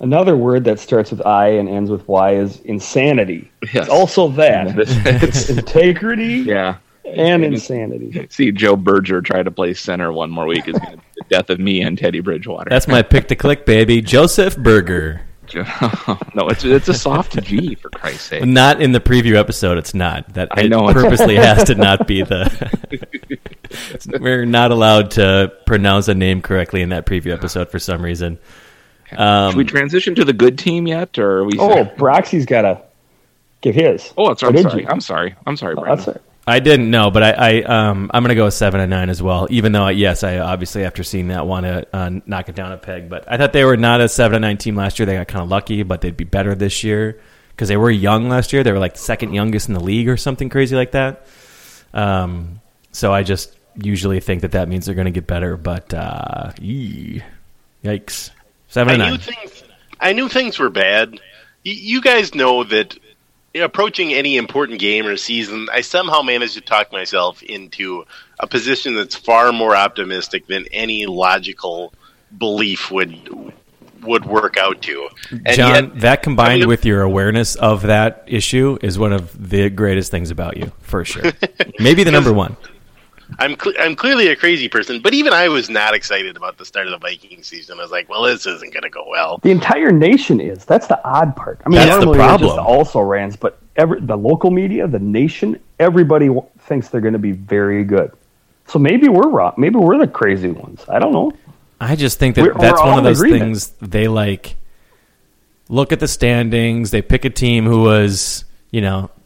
Another word that starts with I and ends with Y is insanity. Yes. It's also that. It's integrity and insanity. See Joe Berger try to play center one more week is going to be the death of me and Teddy Bridgewater. That's my pick to click, baby. Joseph Berger. No, it's a soft G, for Christ's sake. Not in the preview episode. It's not. That I know it purposely has to not be the. We're not allowed to pronounce a name correctly in that preview episode for some reason. Should we transition to the good team yet, or are we? Oh, Broxy's got to give his. Oh, that's right. I'm sorry, Brandon. I didn't know, but I I'm going to go with 7 and 9 as well. Even though, I obviously after seeing that want to knock it down a peg. But I thought they were not a 7 and 9 team last year. They got kind of lucky, but they'd be better this year because they were young last year. They were like the second youngest in the league or something crazy like that. So I just usually think that means they're going to get better. But yikes, 7 and 9. I knew things were bad. You guys know that. Approaching any important game or season, I somehow managed to talk myself into a position that's far more optimistic than any logical belief would work out to. And John, that combined with your awareness of that issue is one of the greatest things about you, for sure. Maybe the number one. I'm clearly a crazy person, but even I was not excited about the start of the Vikings season. I was like, well, this isn't going to go well. The entire nation is. That's the odd part. I mean, that's normally the problem. Just also rants, but the local media, the nation, everybody thinks they're going to be very good. So maybe we're wrong. Maybe we're the crazy ones. I don't know. I just think that's one of those things. They like look at the standings. They pick a team who was...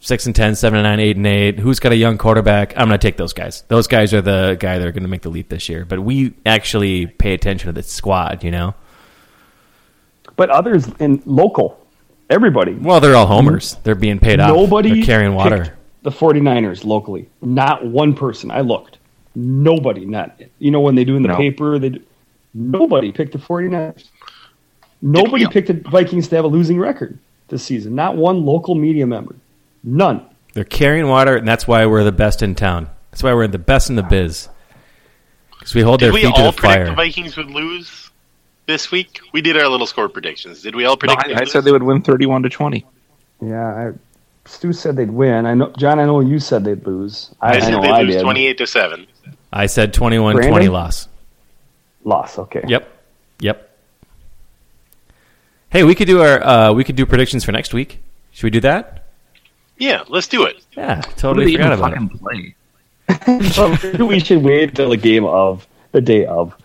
6 and 10, 7 and 9, 8 and 8. Who's got a young quarterback? I'm going to take those guys. Those guys are the guy that are going to make the leap this year. But we actually pay attention to the squad. but others in local, everybody. Well, they're all homers. They're being paid off. Nobody carrying water. The 49ers locally, not one person. I looked. Nobody, not you know when they do in the paper, they do, nobody picked the 49ers. Nobody picked the Vikings to have a losing record this season. Not one local media member. None. They're carrying water, and that's why we're the best in town. That's why we're the best in the biz. Because we hold their feet to the fire. Did we all predict the Vikings would lose this week? We did our little score predictions. Did we all predict? No, I said they would win 31-20. Yeah, Stu said they'd win. I know, John. I know you said they'd lose. I said they'd lose 28-7. I said 21-20 loss. Loss. Okay. Yep. Hey, we could do our predictions for next week. Should we do that? Yeah, let's do it. Yeah, totally forgot about it. We should wait till the game of the day of,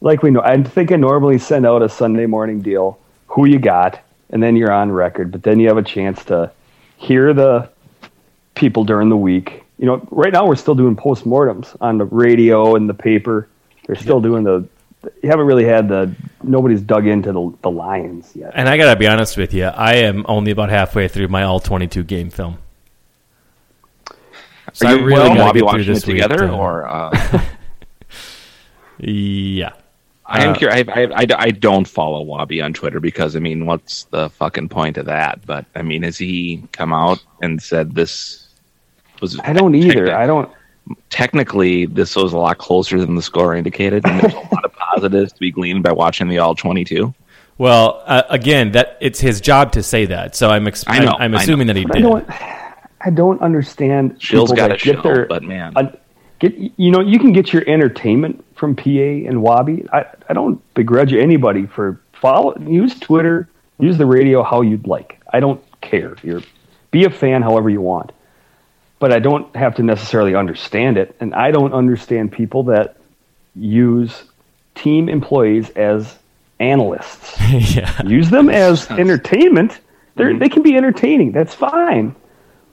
like we know. I think I normally send out a Sunday morning deal, who you got, and then you're on record. But then you have a chance to hear the people during the week. You know, right now we're still doing postmortems on the radio and the paper. They're still doing the. You haven't really had the. Nobody's dug into the Lions yet. And I gotta be honest with you, I am only about halfway through my all 22 game film. So I really got to be watching this together, or yeah. I am curious. I don't follow Wabi on Twitter because I mean, what's the fucking point of that? But I mean, has he come out and said this was? I don't either. I don't. Technically, this was a lot closer than the score indicated, and there's a lot of positives to be gleaned by watching the all 22. Well, again, that it's his job to say that, so I'm assuming that he did. I don't understand. Shill's got a shill, but man, you can get your entertainment from PA and Wabi. I don't begrudge anybody for use Twitter, use the radio how you'd like. I don't care. Be a fan however you want, but I don't have to necessarily understand it, and I don't understand people that use team employees as analysts. Yeah. Use them as entertainment. They can be entertaining. That's fine.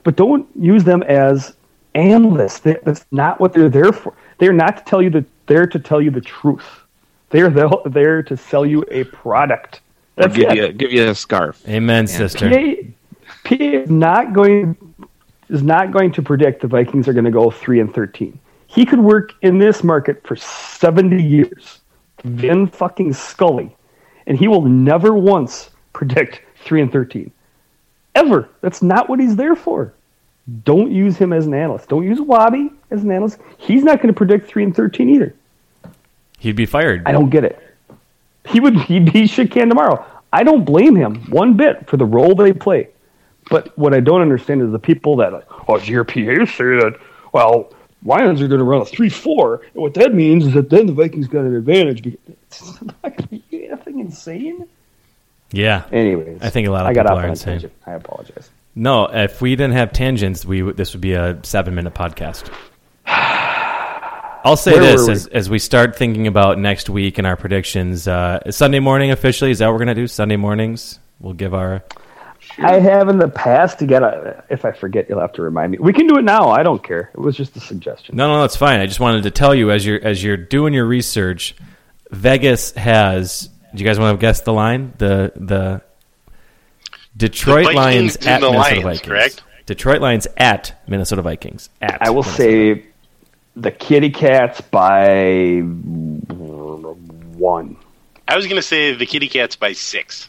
But don't use them as analysts. That's not what they're there for. They're not to tell you the truth. They're there to sell you a product. That's give you a scarf. Amen, sister. PA is not going to predict the Vikings are going to go 3-13. He could work in this market for 70 years, Vin fucking Scully, and he will never once predict 3-13. Ever. That's not what he's there for. Don't use him as an analyst. Don't use Wabi as an analyst. He's not going to predict 3-13 either. He'd be fired. I don't get it. He'd be shit canned tomorrow. I don't blame him one bit for the role they play. But what I don't understand is the people that, your PA say that, well, Lions are going to run a 3-4. And what that means is that then the Vikings got an advantage. It's not going to be anything insane. Yeah. Anyways, I think a lot of people are insane. Tangent. I apologize. No, if we didn't have tangents, this would be a 7-minute podcast. I'll say this as we start thinking about next week and our predictions. Sunday morning officially is that what we're gonna do? Sunday mornings, we'll give our. I have in the past to get. If I forget, you'll have to remind me. We can do it now. I don't care. It was just a suggestion. No, that's fine. I just wanted to tell you as you're doing your research, Vegas has. Do you guys want to guess the line? The Detroit Lions at Minnesota Vikings. Correct? Detroit Lions at Minnesota Vikings. I will say the Kitty Cats by 1. I was going to say the Kitty Cats by 6.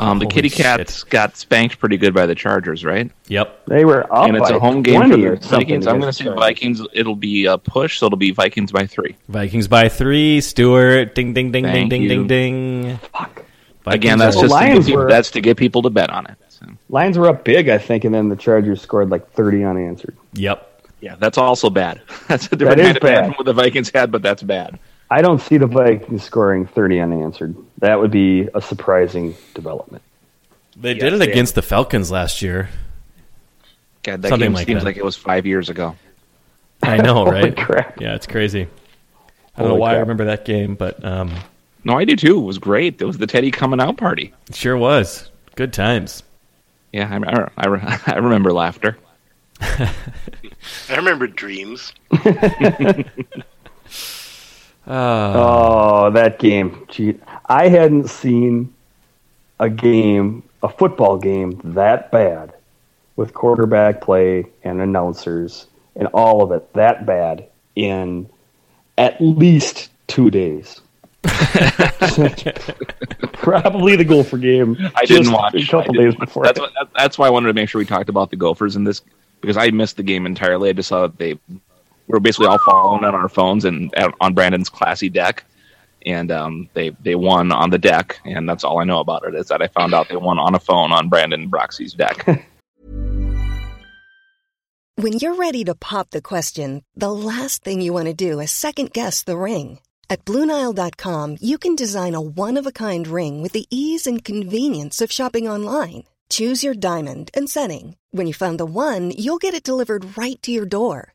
The Kitty Cats got spanked pretty good by the Chargers, right? Yep. They were up and it's a home game for the Vikings. I'm going to say Vikings. It'll be a push, so it'll be Vikings by 3. Vikings by 3, Stewart. Ding, ding, ding, ding, ding, ding, ding. Fuck. Again, that's just to get people to bet on it. So. Lions were up big, I think, and then the Chargers scored like 30 unanswered. Yep. Yeah, that's also bad. That's a different kind of bad from what the Vikings had, but that's bad. I don't see the Vikings scoring 30 unanswered. That would be a surprising development. They did it against the Falcons last year. God, that game seems like it was 5 years ago. I know, right? Crap. Yeah, it's crazy. I don't know why I remember that game, but... No, I do too. It was great. It was the Teddy coming out party. It sure was. Good times. Yeah, I remember laughter. I remember dreams. Oh, that game. Gee, I hadn't seen a a game, a football game that bad, with quarterback play and announcers and all of it that bad in at least 2 days. Probably the Gopher game. I didn't watch a couple days before. That's why I wanted to make sure we talked about the Gophers in this, because I missed the game entirely. I just saw that they were basically all following on our phones and on Brandon's classy deck, and they won on the deck, and that's all I know about it, is that I found out they won on a phone on Brandon Broxy's deck. When you're ready to pop the question, the last thing you want to do is second-guess the ring. At BlueNile.com, you can design a one-of-a-kind ring with the ease and convenience of shopping online. Choose your diamond and setting. When you find the one, you'll get it delivered right to your door.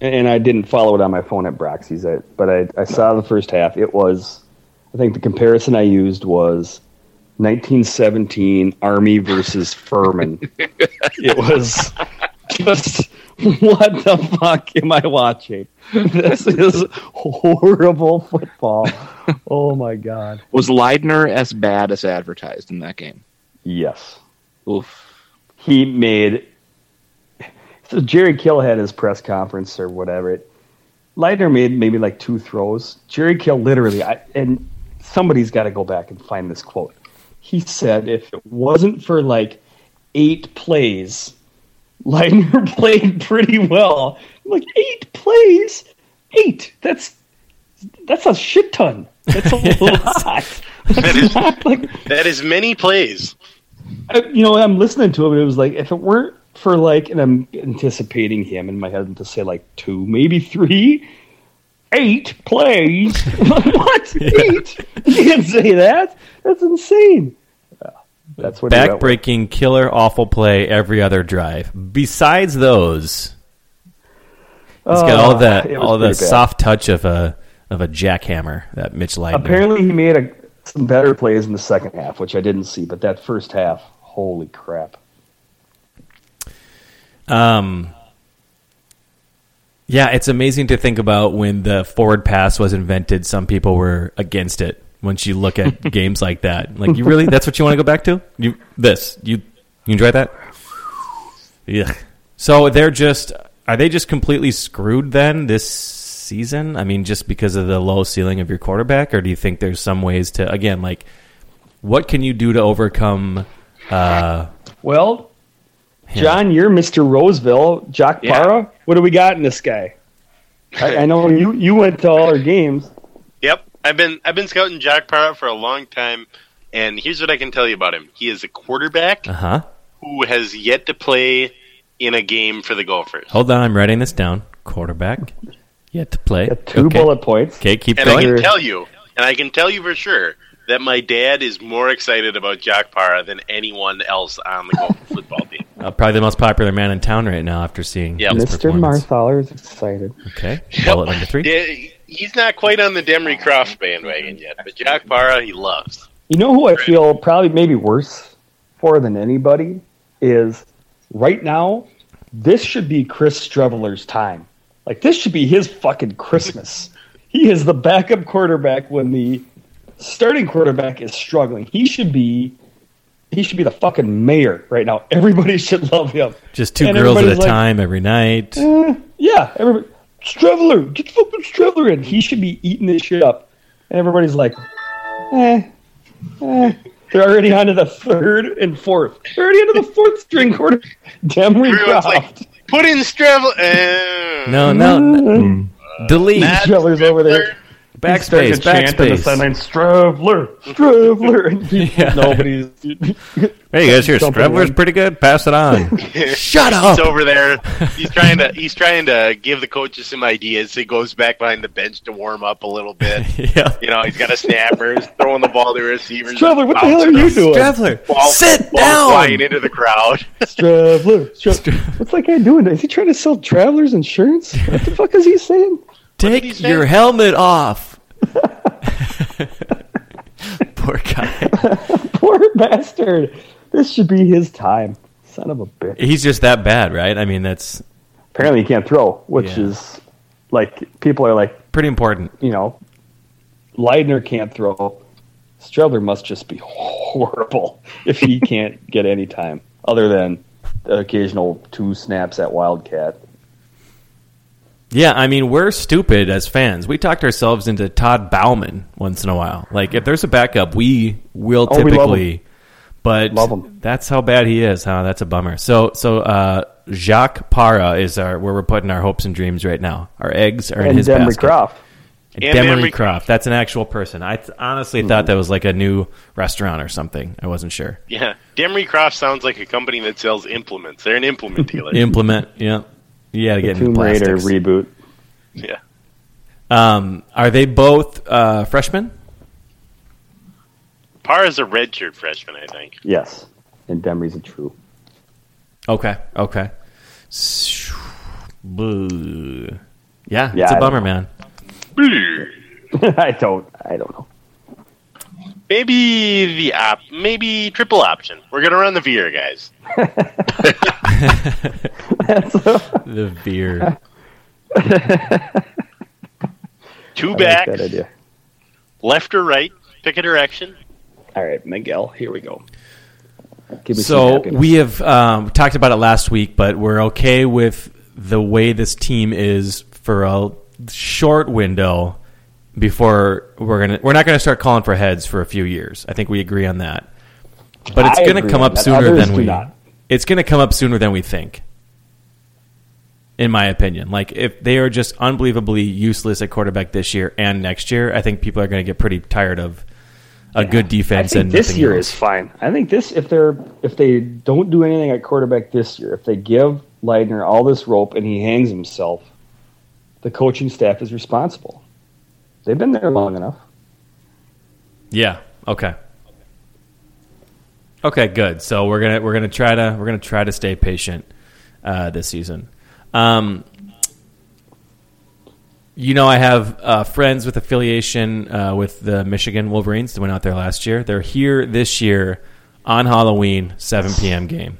and I didn't follow it on my phone at Broxy's, but I saw the first half. It was, I think the comparison I used was 1917 Army versus Furman. It was just, what the fuck am I watching? This is horrible football. Oh my God. Was Leidner as bad as advertised in that game? Yes. Oof. He made... So Jerry Kill had his press conference or whatever. Leidner made maybe like 2 throws. Jerry Kill literally, and somebody's got to go back and find this quote. He said if it wasn't for like 8 plays, Leidner played pretty well. I'm like, 8 plays? 8? That's a shit ton. That's a lot. That is many plays. I'm listening to him, and it was like, if it weren't for like, and I'm anticipating him in my head to say like 2, maybe 3, 8 plays. What? 8? You can't say that. That's insane. That's what backbreaking, killer, awful play every other drive. Besides those, he's got all the soft touch of a jackhammer that Mitch Leitner. Apparently, he made some better plays in the second half, which I didn't see. But that first half, holy crap. Yeah, it's amazing to think about when the forward pass was invented. Some people were against it. Once you look at games like that, like, you really, that's what you want to go back to? You enjoy that? Yeah. So are they just completely screwed then this season? I mean, just because of the low ceiling of your quarterback, or do you think there's some ways to, again, like, what can you do to overcome? Well, John, you're Mr. Roseville, Jock Parra. Yeah. What do we got in this guy? I know you went to all our games. Yep, I've been scouting Jock Parra for a long time, and here's what I can tell you about him. He is a quarterback who has yet to play in a game for the Gophers. Hold on, I'm writing this down. Quarterback yet to play. 2 bullet points. Okay, keep going. I can tell you for sure that my dad is more excited about Jock Parra than anyone else on the Gopher football team. Probably the most popular man in town right now after seeing his performance. Mr. Marthaler is excited. Okay, bullet number 3. He's not quite on the Demry Croft bandwagon yet, but Jock Parra, he loves. You know who I feel probably maybe worse for than anybody is right now, this should be Chris Streveler's time. Like, this should be his fucking Christmas. He is the backup quarterback when the starting quarterback is struggling. He should be the fucking mayor right now. Everybody should love him. Just 2 girls at a time every night. Yeah, everybody. Streveler, get fucking Streveler in. He should be eating this shit up. And everybody's like, They're already onto the 3rd and 4th. They're already onto the 4th string quarter. Demry Croft. Like, put in Streveler. No. Delete. Streveler's over there. Backspace, backspace. In the sideline, Stravler, Stravler. Yeah. Nobody's. Hey, you guys hear Stravler's pretty good? Pass it on. Shut up. He's over there. He's trying to give the coaches some ideas. He goes back behind the bench to warm up a little bit. Yeah. You know, he's got a snapper. He's throwing the ball to receivers. Stravler, what the hell are you doing? Stravler, sit down. Flying into the crowd. Stravler. What's that guy doing? Is he trying to sell travelers insurance? What the fuck is he saying? Take your helmet off. Poor guy. Poor bastard. This should be his time. Son of a bitch. He's just that bad, right? I mean, that's... Apparently he can't throw, which is, like, people are like... Pretty important. You know, Leidner can't throw. Strebler must just be horrible if he can't get any time, other than the occasional 2 snaps at Wildcat. Yeah, I mean, we're stupid as fans. We talked ourselves into Todd Bauman once in a while. Like, if there's a backup, we will typically. But that's how bad he is, huh? That's a bummer. So Jacques Parra is where we're putting our hopes and dreams right now. Our eggs are in his basket. Croft. Demery Croft. That's an actual person. I honestly thought that was like a new restaurant or something. I wasn't sure. Yeah. Demery Croft sounds like a company that sells implements. They're an implement dealer. Implement, yeah. You gotta get into plastics. Tomb Raider reboot. Yeah. Are they both freshmen? Parra's a redshirt freshman, I think. Yes. And Demery's a true. Okay. Yeah, it's a bummer, man. I don't know. Maybe maybe triple option. We're gonna run the veer, guys. The veer. 2 backs. Like that idea. Left or right? Pick a direction. All right, Miguel. Here we go. So we have talked about it last week, but we're okay with the way this team is for a short window. Before we're not gonna start calling for heads for a few years. I think we agree on that. But it's gonna come up sooner than it's gonna come up sooner than we think. In my opinion, like if they are just unbelievably useless at quarterback this year and next year, I think people are gonna get pretty tired of a good defense. I think this year is fine. I think if they don't do anything at quarterback this year, if they give Leidner all this rope and he hangs himself, the coaching staff is responsible. They've been there long enough. Yeah. Okay. Okay. Good. So we're gonna try to stay patient this season. You know, I have friends with affiliation with the Michigan Wolverines that went out there last year. They're here this year on Halloween, 7 p.m. game.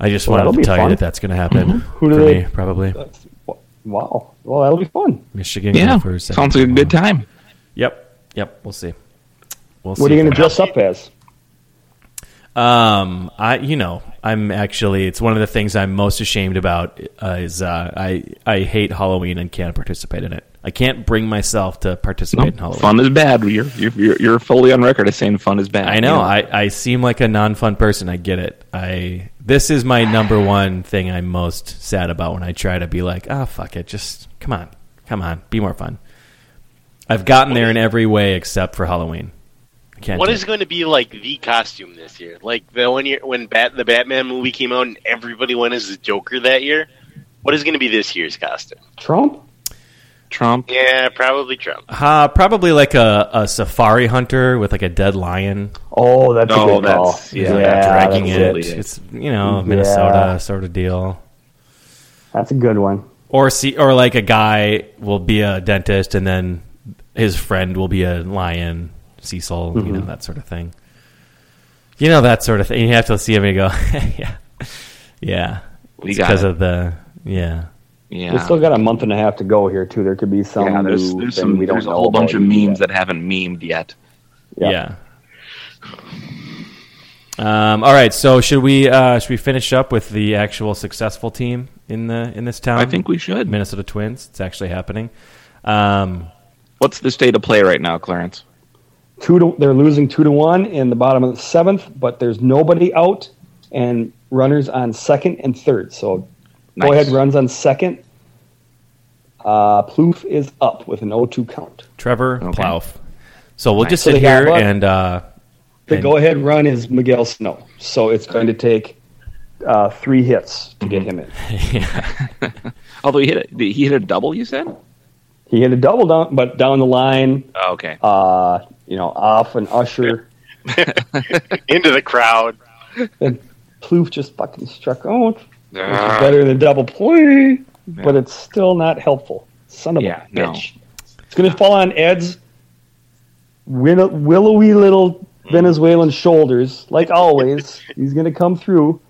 I just wanted to tell you that's going to happen. Mm-hmm. Who do for me, probably. Wow. Well, that'll be fun. Michigan. Yeah. Sounds like a good time. Yep. We'll see. What are you going to dress up as? It's one of the things I'm most ashamed about is I hate Halloween and can't participate in it. I can't bring myself to participate in Halloween. Fun is bad. You're fully on record as saying fun is bad. I know. Yeah. I seem like a non-fun person. I get it. This is my number one thing I'm most sad about when I try to be like, fuck it. Just come on, be more fun. I've gotten there in every way except for Halloween. What is going to be like the costume this year? Like the one year when the Batman movie came out and everybody went as the Joker that year. What is going to be this year's costume? Trump. Yeah, probably Trump. Probably like a safari hunter with like a dead lion. Oh, that's a good call. Dragging it. It's Minnesota sort of deal. That's a good one. Or like a guy will be a dentist and then his friend will be a lion. Cecil, mm-hmm. That sort of thing. You have to see him and go, yeah. It's because of the, yeah. We still got a month and a half to go here too. There could be some. Yeah, there's a whole bunch of memes that haven't memed yet. Yeah. All right. So should we finish up with the actual successful team in this town? I think we should. Minnesota Twins. It's actually happening. What's the state of play right now, Clarence? They're losing 2-1 in the bottom of the 7th, but there's nobody out and runners on 2nd and 3rd. So go ahead, runs on 2nd. Plouffe is up with an 0-2 count. Trevor Plouffe. So we'll just sit here and... the go-ahead run is Miguel Sano. So it's going to take three hits to get him in. Yeah. Although he hit a double, you said? He hit a double, down the line. Oh, okay. Off an usher. Into the crowd. And Plouffe just fucking struck out. Which is better than double play. Yeah. But it's still not helpful. Son of a bitch. No. It's going to fall on Ed's willowy little Venezuelan shoulders, like always. He's going to come through.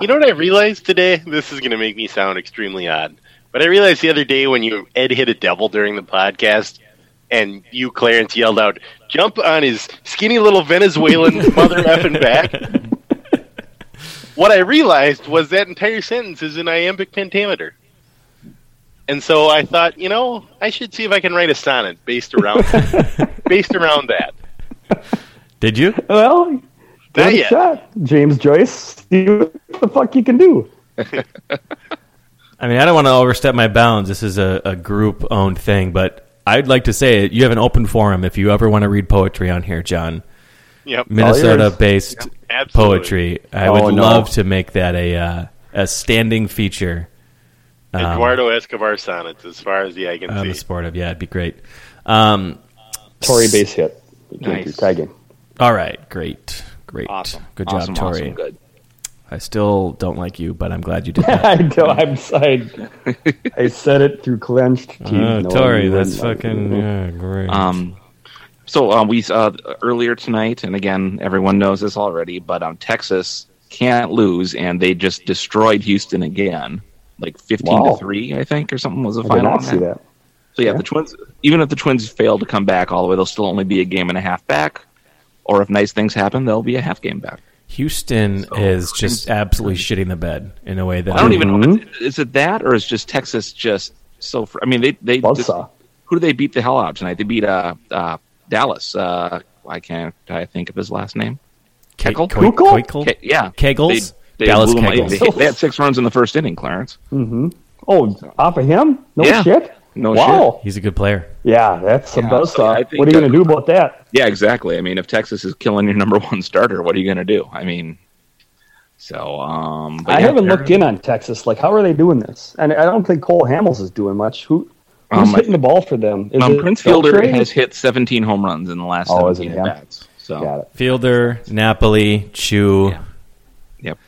You know what I realized today? This is going to make me sound extremely odd. But I realized the other day when Ed hit a devil during the podcast, and you, Clarence, yelled out, "Jump on his skinny little Venezuelan mother effing back." What I realized was that entire sentence is in iambic pentameter. And so I thought, I should see if I can write a sonnet based around that. Did you? Well, not yet. Shot. James Joyce, see what the fuck you can do. I mean, I don't want to overstep my bounds. This is a group-owned thing, but I'd like to say you have an open forum if you ever want to read poetry on here, John. Yep. Minnesota-based poetry. I would love to make that a standing feature. Eduardo Escobar sonnets, as far as the eye can see. The sport of, it'd be great. Torrey base hit. Nice. All right, great. Awesome. Good job, Torrey. Awesome, good. I still don't like you, but I'm glad you did that. I know, I said it through clenched teeth. Torrey, that's fucking great. So we saw earlier tonight, and again, everyone knows this already, but Texas can't lose, and they just destroyed Houston again. Like 15-3, I think, or something was the final. I did not see that. So the Twins. Even if the Twins fail to come back all the way, they'll still only be a game and a half back. Or if nice things happen, they'll be a half game back. Houston is just absolutely shitting the bed in a way that I don't even know. Is it that, or is just Texas just so? They just, who do they beat the hell out of tonight? They beat Dallas. Why can't I think of his last name? Keuchel? Kegels. Dallas Kegels. They had 6 runs in the first inning, Clarence. Mm-hmm. Oh, off of him? No shit? No shit. He's a good player. Yeah, that's some buzz stuff. What are you going to do about that? Yeah, exactly. If Texas is killing your number one starter, what are you going to do? I haven't looked in on Texas. Like, how are they doing this? And I don't think Cole Hamels is doing much. Who's hitting the ball for them? Prince Fielder has hit 17 home runs in the last 17 at-bats. So. Fielder, Napoli, Chu. Yeah. Yep.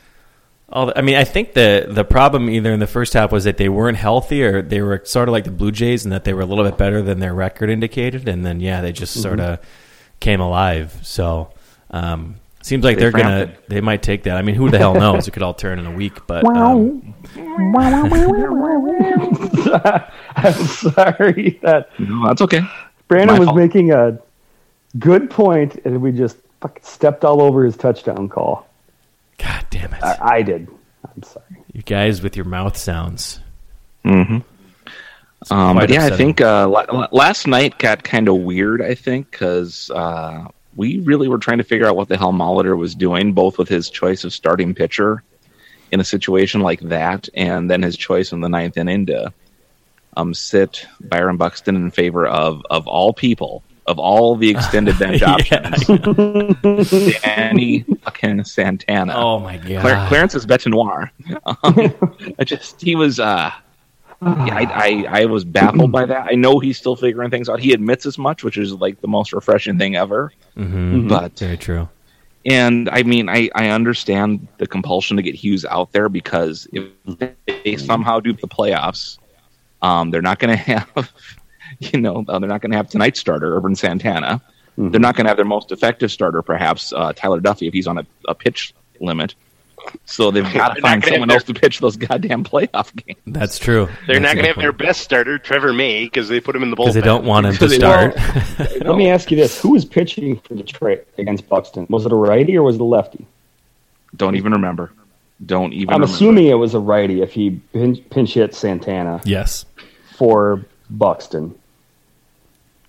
I think the problem either in the first half was that they weren't healthy, or they were sort of like the Blue Jays and that they were a little bit better than their record indicated, and then they just sort of came alive. So seems like they might take that. Who the hell knows? It could all turn in a week. But I'm sorry that's okay. Brandon was making a good point, and we just fucking stepped all over his touchdown call. God damn it. I did. I'm sorry. You guys with your mouth sounds. Mm-hmm. I think last night got kind of weird, I think, because we really were trying to figure out what the hell Molitor was doing, both with his choice of starting pitcher in a situation like that, and then his choice in the ninth inning to sit Byron Buxton in favor of all people, of all the extended bench options. Danny fucking Santana. Oh, my God. Clarence is bête noire. He was... I was baffled by that. I know he's still figuring things out. He admits as much, which is like the most refreshing thing ever. Mm-hmm. But very true. And, I understand the compulsion to get Hughes out there, because if they somehow do the playoffs, they're not going to have... they're not going to have tonight's starter, Urban Santana. Mm-hmm. They're not going to have their most effective starter, perhaps Tyler Duffy, if he's on a pitch limit. So they've got to find someone else to pitch those goddamn playoff games. That's true. They're not going to have their best starter, Trevor May, because they put him in the bullpen. Because they don't want him to start. Let me ask you this. Who was pitching for Detroit against Buxton? Was it a righty or was it a lefty? Don't even remember. I'm assuming it was a righty if he pinch hit Santana. Yes. For Buxton.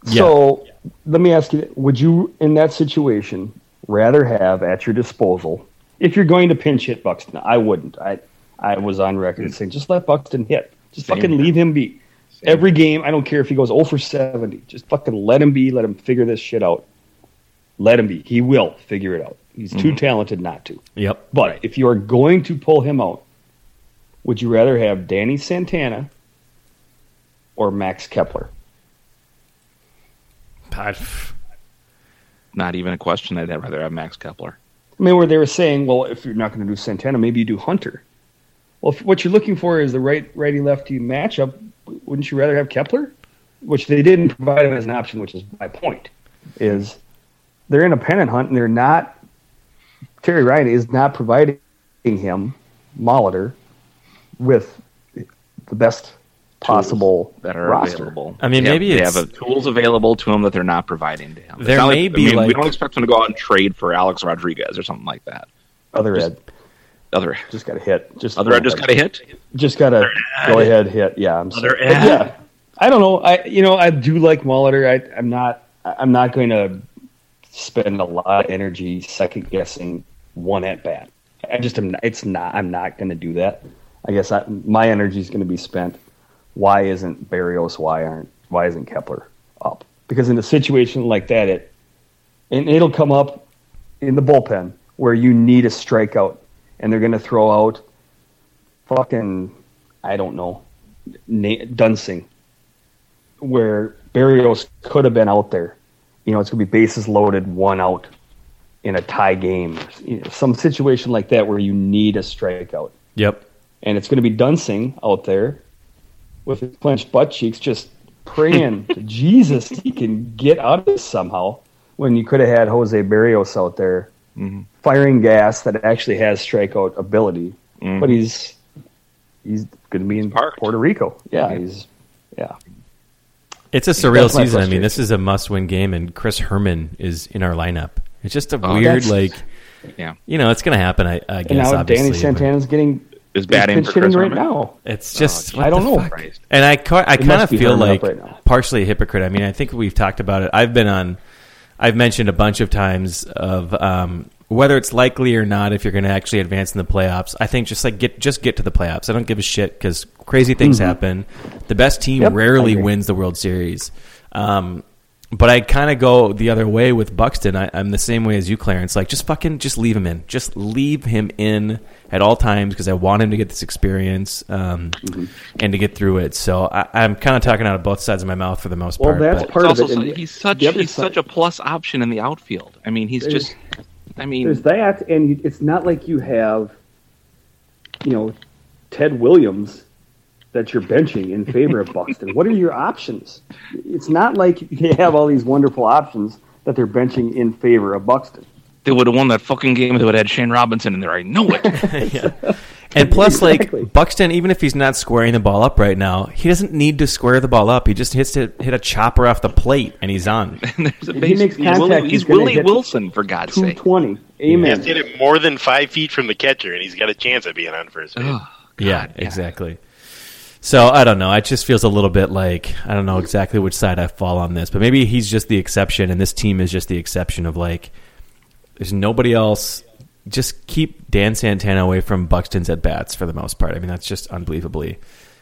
Yeah. So, let me ask you, would you, in that situation, rather have at your disposal, if you're going to pinch hit Buxton? I wouldn't. I was on record saying, just let Buxton hit. Just fucking leave him be. Every game, I don't care if he goes 0 for 70. Just fucking let him be. Let him figure this shit out. Let him be. He will figure it out. He's too talented not to. Yep. But if you are going to pull him out, would you rather have Danny Santana or Max Kepler? Not even a question. I'd rather have Max Kepler. I mean, where they were saying, well, if you're not going to do Santana, maybe you do Hunter. Well, if what you're looking for is the righty-lefty matchup, wouldn't you rather have Kepler? Which they didn't provide him as an option, which is my point, is they're in a pennant hunt, and they're not – Terry Ryan is not providing him, Molitor, with the best possible that are roster. Available. I mean, maybe they have tools available to him that they're not providing to him. It's there may like, be I mean, like, we don't expect him to go out and trade for Alex Rodriguez or something like that. Other Ed just got a hit. Just got to go ahead hit. Yeah, I'm sorry. Yeah, I don't know. I do like Molitor. I'm not going to spend a lot of energy second guessing one at bat. I'm not going to do that. I guess my energy is going to be spent. Why isn't Berrios? Why isn't Kepler up? Because in a situation like that, it'll come up in the bullpen where you need a strikeout, and they're going to throw out fucking I don't know Dunsing, where Berrios could have been out there. You know, it's going to be bases loaded, one out in a tie game, some situation like that where you need a strikeout. Yep, and it's going to be Dunsing out there with his clenched butt cheeks, just praying to Jesus he can get out of this somehow, when you could have had Jose Berrios out there firing gas that actually has strikeout ability. Mm-hmm. But he's going to be in Puerto Rico. Yeah, It's a surreal season. I mean, this is a must-win game, and Chris Herman is in our lineup. It's just a weird, it's going to happen, I guess, and now obviously. Danny Santana's getting... Is batting for Chris Herman right now. It's just I don't know. Fuck? And I kind of feel like partially a hypocrite. I mean, I think we've talked about it. I've mentioned a bunch of times of whether it's likely or not if you're going to actually advance in the playoffs. I think just get to the playoffs. I don't give a shit because crazy things happen. The best team rarely wins the World Series. But I kind of go the other way with Buxton. I'm the same way as you, Clarence. Like, just leave him in. Just leave him in at all times because I want him to get this experience and to get through it. So I'm kind of talking out of both sides of my mouth for the most part. Well, that's part of it. He's such a plus option in the outfield. I mean, there's that, and it's not like you have, Ted Williams that you're benching in favor of Buxton. What are your options? It's not like they have all these wonderful options that they're benching in favor of Buxton. They would have won that fucking game if they would have had Shane Robinson in there. I know it. Yeah. And plus, like, Buxton, even if he's not squaring the ball up right now, he doesn't need to square the ball up. He just hit a chopper off the plate, and he's on. And there's a base. He makes contact. He's Willie Wilson, for God's sake. 220. Amen. He has hit it more than 5 feet from the catcher, and he's got a chance of being on first base. Oh, yeah, exactly. So, I don't know. It just feels a little bit like, I don't know exactly which side I fall on this, but maybe he's just the exception, and this team is just the exception of, like, there's nobody else. Just keep Dan Santana away from Buxton's at-bats for the most part. I mean, that's just unbelievably.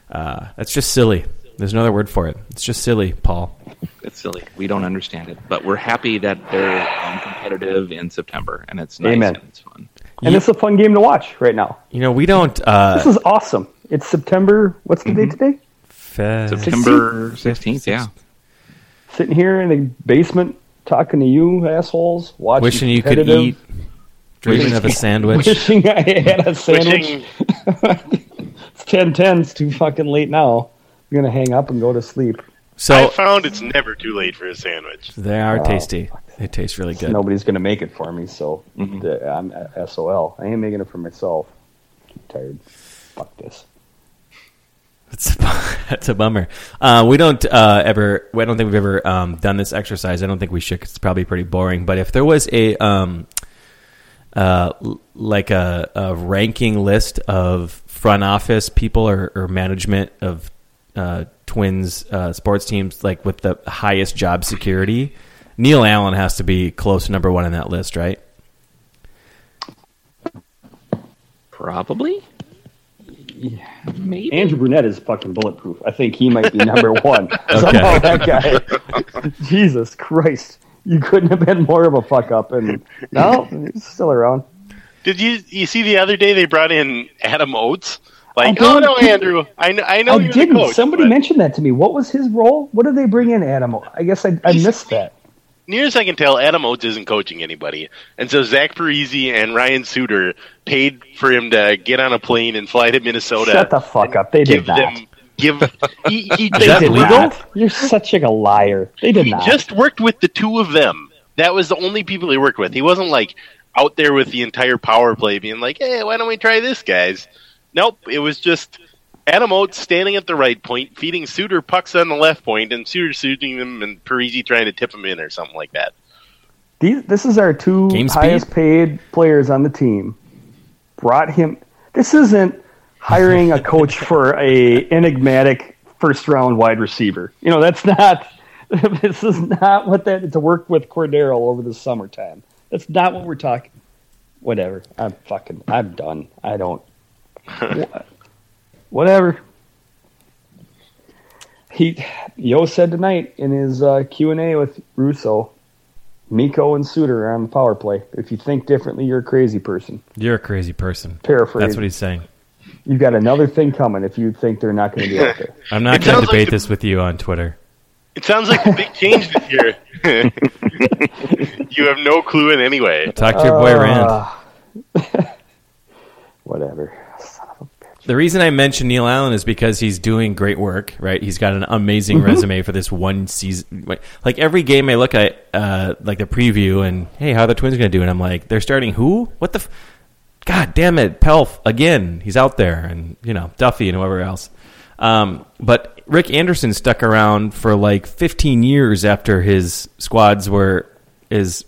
That's just silly. There's another word for it. It's just silly, Paul. It's silly. We don't understand it, but we're happy that they're competitive in September, and it's nice and it's fun. And it's a fun game to watch right now. We don't... this is awesome. It's September... What's the date today? September 16th, yeah. Sitting here in the basement talking to you assholes, watching wishing you could eat, dreaming of a sandwich. Wishing I had a sandwich. It's 10:10. It's too fucking late now. I'm going to hang up and go to sleep. So I found it's never too late for a sandwich. They are tasty. They taste really good. Nobody's going to make it for me, so I'm SOL. I ain't making it for myself. I'm tired. Fuck this. That's a bummer. I don't think we've ever done this exercise. I don't think we should. 'Cause it's probably pretty boring. But if there was a ranking list of front office people or management of Twins sports teams, like with the highest job security, Neil Allen has to be close to number one on that list, right? Probably. Yeah, maybe. Andrew Brunette is fucking bulletproof. I think he might be number one. Okay. Somehow that guy, Jesus Christ, you couldn't have been more of a fuck up. And no, he's still around. Did you see the other day they brought in Adam Oates? Like, oh no, Andrew, I know you're the coach. Somebody mentioned that to me. What was his role? What did they bring in Adam Oates? I guess I missed that. Near as I can tell, Adam Oates isn't coaching anybody. And so Zach Parise and Ryan Suter paid for him to get on a plane and fly to Minnesota. Shut the fuck up. They did not. Is that legal? You're such a liar. They did not. He just worked with the two of them. That was the only people he worked with. He wasn't like out there with the entire power play being like, hey, why don't we try this, guys? Nope. It was just Adam Oates standing at the right point, feeding Suter pucks on the left point, and Suter shooting them, and Parisi trying to tip him in or something like that. This is our two highest-paid players on the team. Brought him. This isn't hiring a coach for a enigmatic first-round wide receiver. You know, that's not. This is not what that to work with Cordero over the summertime. That's not what we're talking. Whatever. I'm done. I don't. Whatever. Yo said tonight in his Q&A with Russo, Mikko and Suter are on the power play. If you think differently, you're a crazy person. You're a crazy person. Paraphrase. That's what he's saying. You've got another thing coming if you think they're not going to be out there. I'm not going to debate this with you on Twitter. It sounds like the big change this year. You have no clue in any way. Talk to your boy Rand. Whatever. The reason I mentioned Neil Allen is because he's doing great work, right? He's got an amazing resume for this one season. Like every game I look at, like the preview and, hey, how are the Twins going to do? And I'm like, they're starting who? What the? God damn it. Pelf again. He's out there and, you know, Duffy and whoever else. But Rick Anderson stuck around for like 15 years after his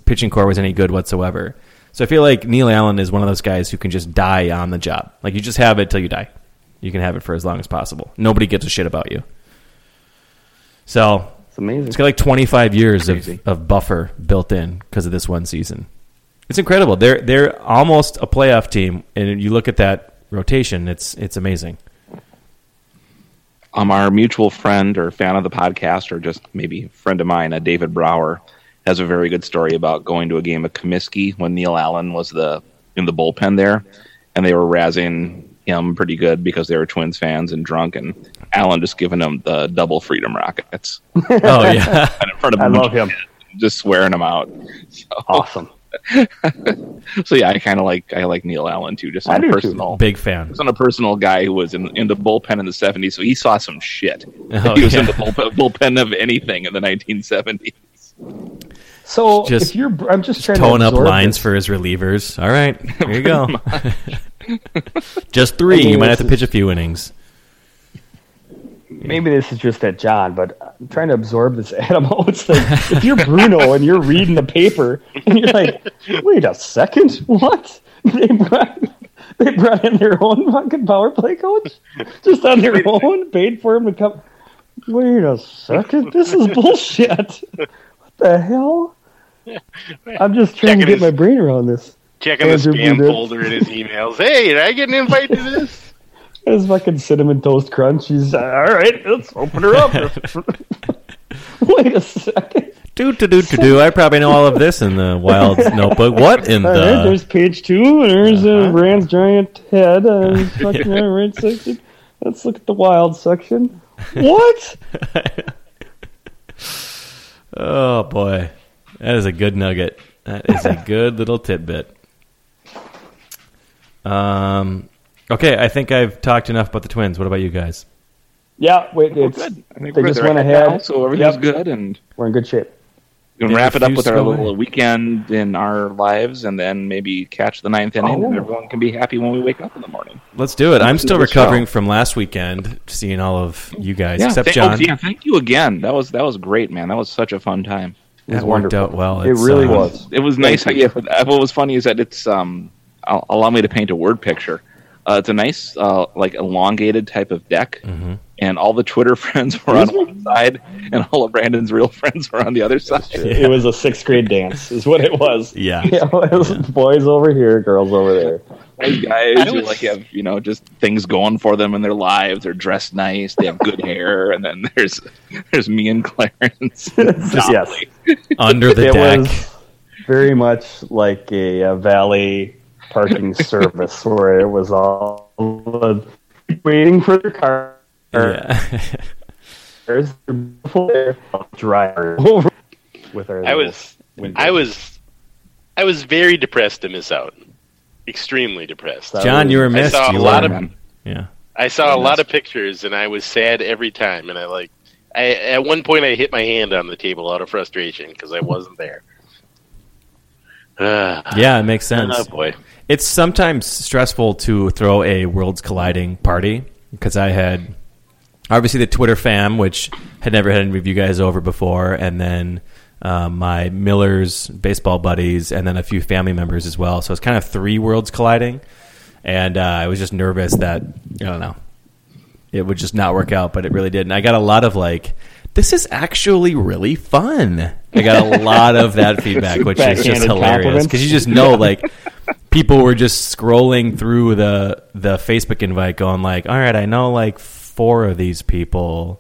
pitching core was any good whatsoever. So I feel like Neil Allen is one of those guys who can just die on the job. Like, you just have it till you die. You can have it for as long as possible. Nobody gives a shit about you. So it's amazing. It's got like 25 years of buffer built in because of this one season. It's incredible. They're almost a playoff team, and you look at that rotation, it's amazing. Our mutual friend or fan of the podcast, or just maybe friend of mine, David Brower, has a very good story about going to a game of Comiskey when Neil Allen was in the bullpen there, and they were razzing him pretty good because they were Twins fans and drunk, and Allen just giving them the double freedom rockets. Oh, yeah. I love him. Just swearing them out. So. Awesome. So, yeah, I like Neil Allen, too. Just on a personal... Big fan. Just on a personal guy who was in the bullpen in the 70s, so he saw some shit. Oh, he was in the bullpen of anything in the 1970s. So just, if you're, I'm just trying tone to up lines this for his relievers. All right, here you go. Just three. You might have to pitch a few innings. Maybe this is just that John, but I'm trying to absorb this Adam Oates thing. If you're Bruno and you're reading the paper and you're like, wait a second, what? They brought in their own fucking power play coach, just on their own, paid for him to come. Wait a second, this is bullshit. The hell? I'm just trying to get my brain around this. Checking the spam folder in his emails. Hey, did I get an invite to this? His fucking cinnamon toast crunch. He's all right. Let's open her up. Wait a second. Do. I probably know all of this in the Wild notebook. What in all the? Right, there's page 2. And there's Rand's giant head. Fucking Rand section. Let's look at the Wild section. What? Oh, boy. That is a good nugget. That is a good little tidbit. Okay, I think I've talked enough about the Twins. What about you guys? Yeah, good. I think they just went ahead. Now, so everything's good, and we're in good shape. We can wrap it up with our little weekend in our lives, and then maybe catch the ninth inning, and everyone can be happy when we wake up in the morning. Let's do it. I'm still recovering from last weekend, seeing all of you guys, except John. Oh, yeah, thank you again. That was great, man. That was such a fun time. It worked out well. It really was. It was nice. What was funny is that it's allow me to paint a word picture. It's a nice, like elongated type of deck, and all the Twitter friends were on one side, and all of Brandon's real friends were on the other side. Yeah. It was a 6th grade dance, is what it was. Yeah, it was boys over here, girls over there. Those guys who like have, you know, just things going for them in their lives. They're dressed nice. They have good hair. And then there's me and Clarence. Yes. Under the deck. Was very much like a valet parking service where it was all waiting for the car. Yeah. There's a driver with our I was very depressed to miss out. Extremely depressed. John, you were missed. I saw a lot of pictures, and I was sad every time. And I at one point I hit my hand on the table out of frustration because I wasn't there. Yeah, it makes sense. Oh boy, it's sometimes stressful to throw a Worlds Colliding party because I had obviously the Twitter fam, which had never had any of you guys over before, and then. My Miller's baseball buddies, and then a few family members as well. So it's kind of three worlds colliding, and I was just nervous that, I don't know, it would just not work out, but it really did. And I got a lot of like, this is actually really fun. I got a lot of that feedback, which is just hilarious because you just know like people were just scrolling through the Facebook invite going like, all right, I know like 4 of these people.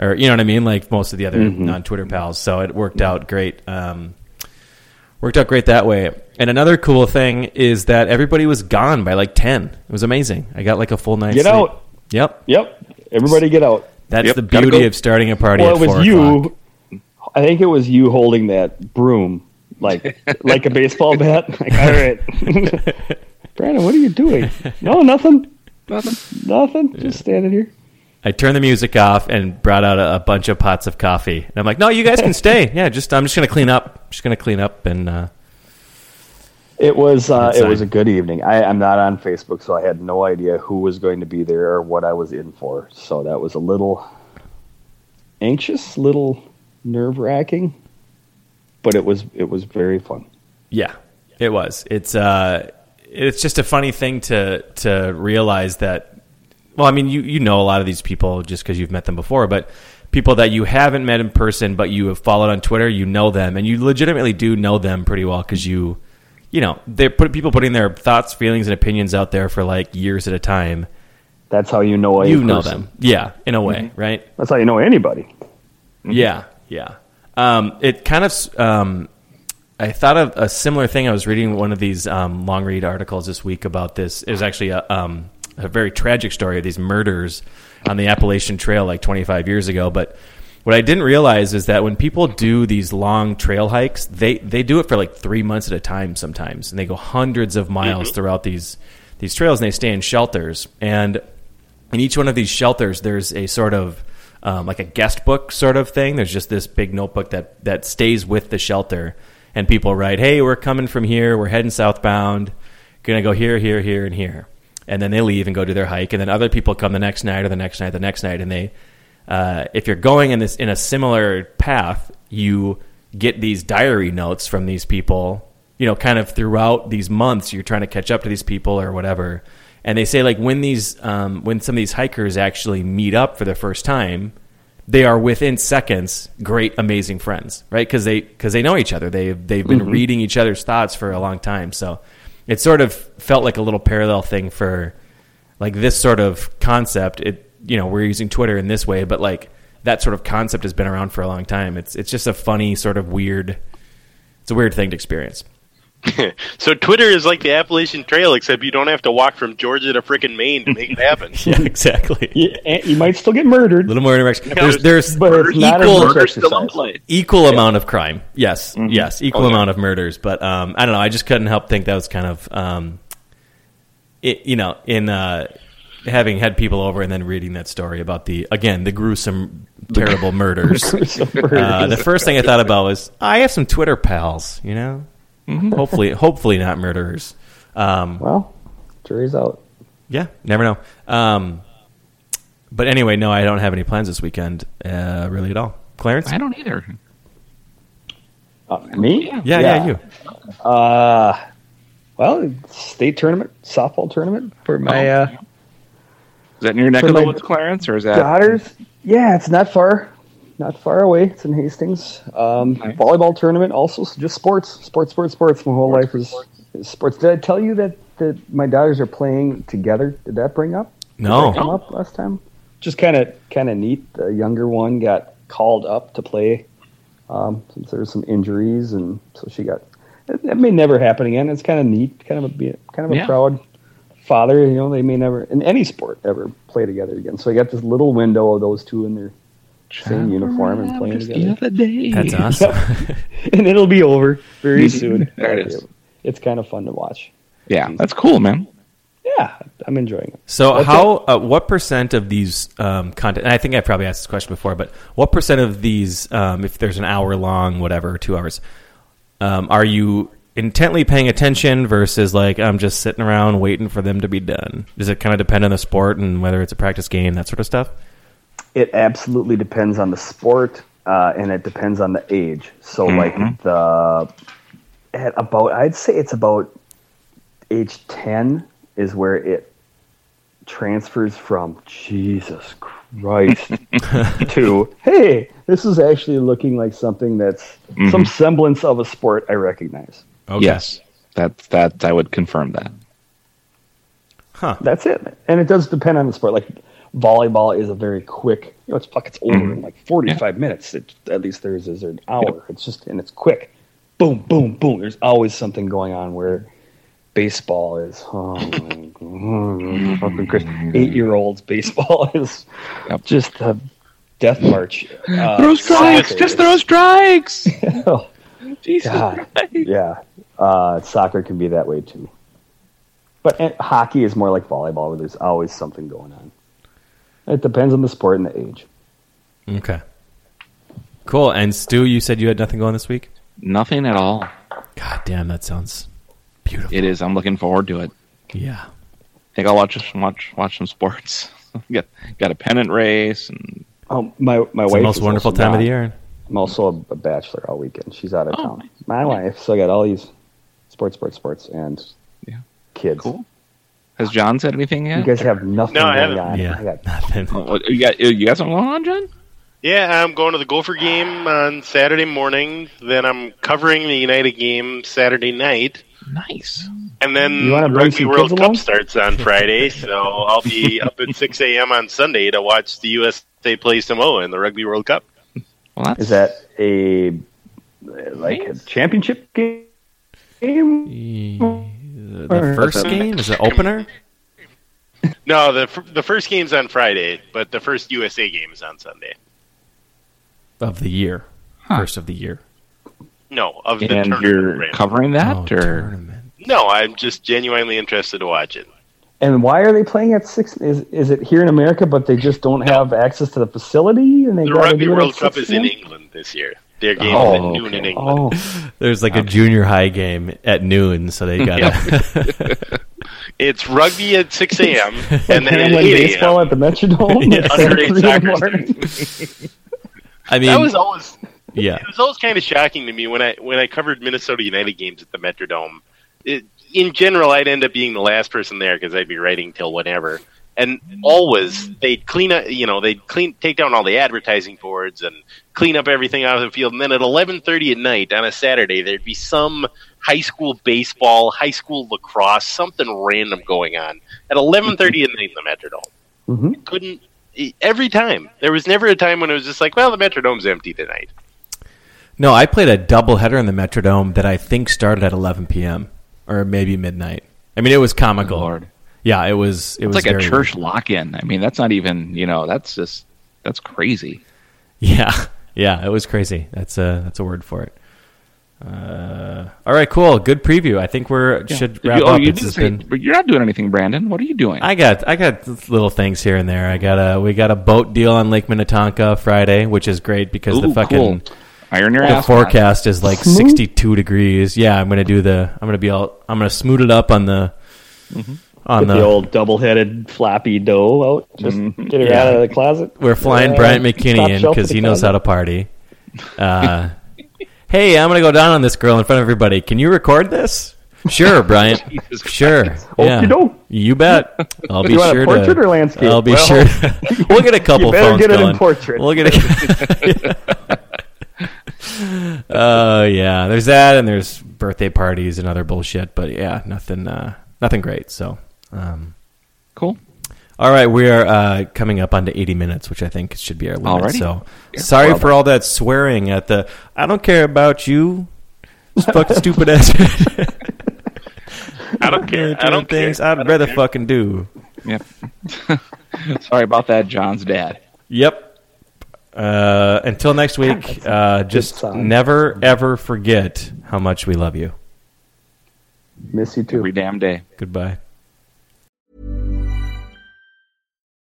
Or, you know what I mean? Like most of the other non-Twitter pals. So it worked out great. Worked out great that way. And another cool thing is that everybody was gone by like 10. It was amazing. I got like a full night's sleep. Out. Yep. Everybody get out. That's the beauty of starting a party at 4 o'clock. You. I think it was you holding that broom like a baseball bat. Like, all right. Brandon, what are you doing? No, nothing. Yeah. Just standing here. I turned the music off and brought out a bunch of pots of coffee. And I'm like, no, you guys can stay. Yeah, I'm just going to clean up. I'm just going to clean up. And it was a good evening. I'm not on Facebook, so I had no idea who was going to be there or what I was in for. So that was a little anxious, little nerve-wracking, but it was very fun. Yeah, it was. It's just a funny thing to realize that. Well, I mean, you know a lot of these people just because you've met them before, but people that you haven't met in person but you have followed on Twitter, you know them, and you legitimately do know them pretty well because you know, they're putting their thoughts, feelings, and opinions out there for like years at a time. That's how you know a person. You know them, yeah, in a way, right? That's how you know anybody. Mm-hmm. Yeah. It kind of I thought of a similar thing. I was reading one of these long read articles this week about this. It was actually a very tragic story of these murders on the Appalachian Trail like 25 years ago. But what I didn't realize is that when people do these long trail hikes, they do it for like 3 months at a time sometimes. And they go hundreds of miles throughout these trails, and they stay in shelters. And in each one of these shelters, there's a sort of like a guest book sort of thing. There's just this big notebook that stays with the shelter. And people write, hey, we're coming from here. We're heading southbound. Going to go here, here, here, and here. And then they leave and go do their hike. And then other people come the next night or the next night. And they, if you're going in a similar path, you get these diary notes from these people, you know, kind of throughout these months, you're trying to catch up to these people or whatever. And they say like when some of these hikers actually meet up for the first time, they are within seconds, great, amazing friends, right? Cause they know each other. They've been reading each other's thoughts for a long time. So, it sort of felt like a little parallel thing for like this sort of concept. It, you know, we're using Twitter in this way, but like that sort of concept has been around for a long time. It's just a funny sort of weird. It's a weird thing to experience. So Twitter is like the Appalachian Trail, except you don't have to walk from Georgia to frickin' Maine to make it happen. Yeah, exactly. You might still get murdered. A little more interaction. There's equal amount of crime. Yes, equal amount of murders. But I don't know. I just couldn't help think that was kind of, having had people over and then reading that story about the gruesome, terrible murders. The first thing I thought about was I have some Twitter pals, you know. Hopefully not murderers. Well, jury's out. Yeah, never know. But anyway, no, I don't have any plans this weekend, really at all. Clarence? I don't either. Me? Yeah, you. Well, state tournament, softball tournament for my. Is that near neck of the woods, Clarence, or is that daughters? Yeah, it's not far away. It's in Hastings. Nice. Volleyball tournament also, so just sports. My whole life is sports. Did I tell you that that my daughters are playing together? Did that bring up? No. Did that come up last time? Just kind of neat. The younger one got called up to play since there were some injuries, and so she got. That may never happen again. It's kind of neat. Kind of a proud father. You know, they may never in any sport ever play together again. So I got this little window of those two in their same uniform and playing together. The other day. That's awesome. And it'll be over very soon. There it is. It's kind of fun to watch. Yeah, that's cool, man. Yeah, I'm enjoying it. So what percent of these content, and I think I probably asked this question before, but what percent of these, if there's an hour long, whatever, 2 hours, are you intently paying attention versus like I'm just sitting around waiting for them to be done? Does it kind of depend on the sport and whether it's a practice game, that sort of stuff? It absolutely depends on the sport and it depends on the age. So like I'd say it's about age 10 is where it transfers from Jesus Christ to, hey, this is actually looking like something that's some semblance of a sport I recognize. Okay. Yes, that I would confirm that. Huh. That's it. And it does depend on the sport. Like volleyball is a very quick, you know, it's like it's over in like 45 minutes. It, at least theirs is an hour. Yep. It's just, and it's quick. Boom, boom, boom. There's always something going on where baseball is, fucking Chris. 8-year-olds baseball is just a death march. Throw strikes, just throw strikes. Oh, Jesus God. Christ. Yeah, soccer can be that way too. But hockey is more like volleyball, where there's always something going on. It depends on the sport and the age. Okay, cool. And Stu, you said you had nothing going this week? Nothing at all. God damn, that sounds beautiful. It is. I'm looking forward to it. Yeah. I think I'll watch some sports. Got a pennant race. And my wife. It's the most wonderful time of the year. I'm also a bachelor all weekend. She's out of town. Nice. My wife. So I got all these sports, and kids. Cool. Has John said anything yet? You guys have nothing going on. Yeah. I got nothing. You got something going on, John? Yeah, I'm going to the Gopher game on Saturday morning. Then I'm covering the United game Saturday night. Nice. And then Rugby World Cup starts on Friday, so I'll be up at 6 a.m. on Sunday to watch the USA play Samoa in the Rugby World Cup. Well, is that a championship game? The first game? Is it opener? No, the first game's on Friday, but the first USA game is on Sunday. Of the year. Huh. First of the year. No, of the tournament. And you're covering that? Tournament. No, I'm just genuinely interested to watch it. And why are they playing at 6? Is it here in America, but they just don't have access to the facility? And the Rugby World Cup is in England this year. Their game is at noon in England. Oh. There's like a junior high game at noon, so they got it. It's rugby at 6 a.m. and then at 8 a.m. baseball at the Metrodome? Yes. Underage soccer. I mean, that was always... Yeah. It was always kind of shocking to me when I covered Minnesota United games at the Metrodome. In general, I'd end up being the last person there because I'd be writing till whatever. And always they'd clean up, you know, take down all the advertising boards and clean up everything out of the field. And then at 11:30 at night on a Saturday, there'd be some high school baseball, high school lacrosse, something random going on at 11:30 at night in the Metrodome. Mm-hmm. Every time there was never a time when it was just like, well, the Metrodome's empty tonight. No, I played a doubleheader in the Metrodome that I think started at 11 p.m. or maybe midnight. I mean, it was comical. Lord. Yeah, it was like a church lock-in. I mean, that's not even, you know, that's crazy. Yeah, it was crazy. That's a word for it. All right, cool. Good preview. I think we should wrap up. But you're not doing anything, Brandon. What are you doing? I got little things here and there. We got a boat deal on Lake Minnetonka Friday, which is great because the fucking... Cool. Iron your ass. The forecast is like 62 degrees. Yeah, I'm gonna smooth it up on the the old double-headed floppy dough out. Just get her out of the closet. We're flying Bryant McKinney in because he knows how to party. Hey, I'm gonna go down on this girl in front of everybody. Can you record this? Sure, Bryant. Sure. Yeah. You bet. I'll be sure to. Portrait or landscape? I'll be sure. We'll get a couple phones going. You better get it in portrait. We'll get a. There's that, and there's birthday parties and other bullshit, but yeah, nothing nothing great. So, cool. All right, we are coming up onto 80 minutes, which I think should be our limit. Alrighty. So, yeah, sorry for all that swearing at the. I don't care about you, fucking stupid ass. I don't care. I don't things care. I'd don't rather care. Fucking do. Yep. Sorry about that, John's dad. Yep. Until next week, just never ever forget how much we love you. Miss you too. Every damn day. Goodbye.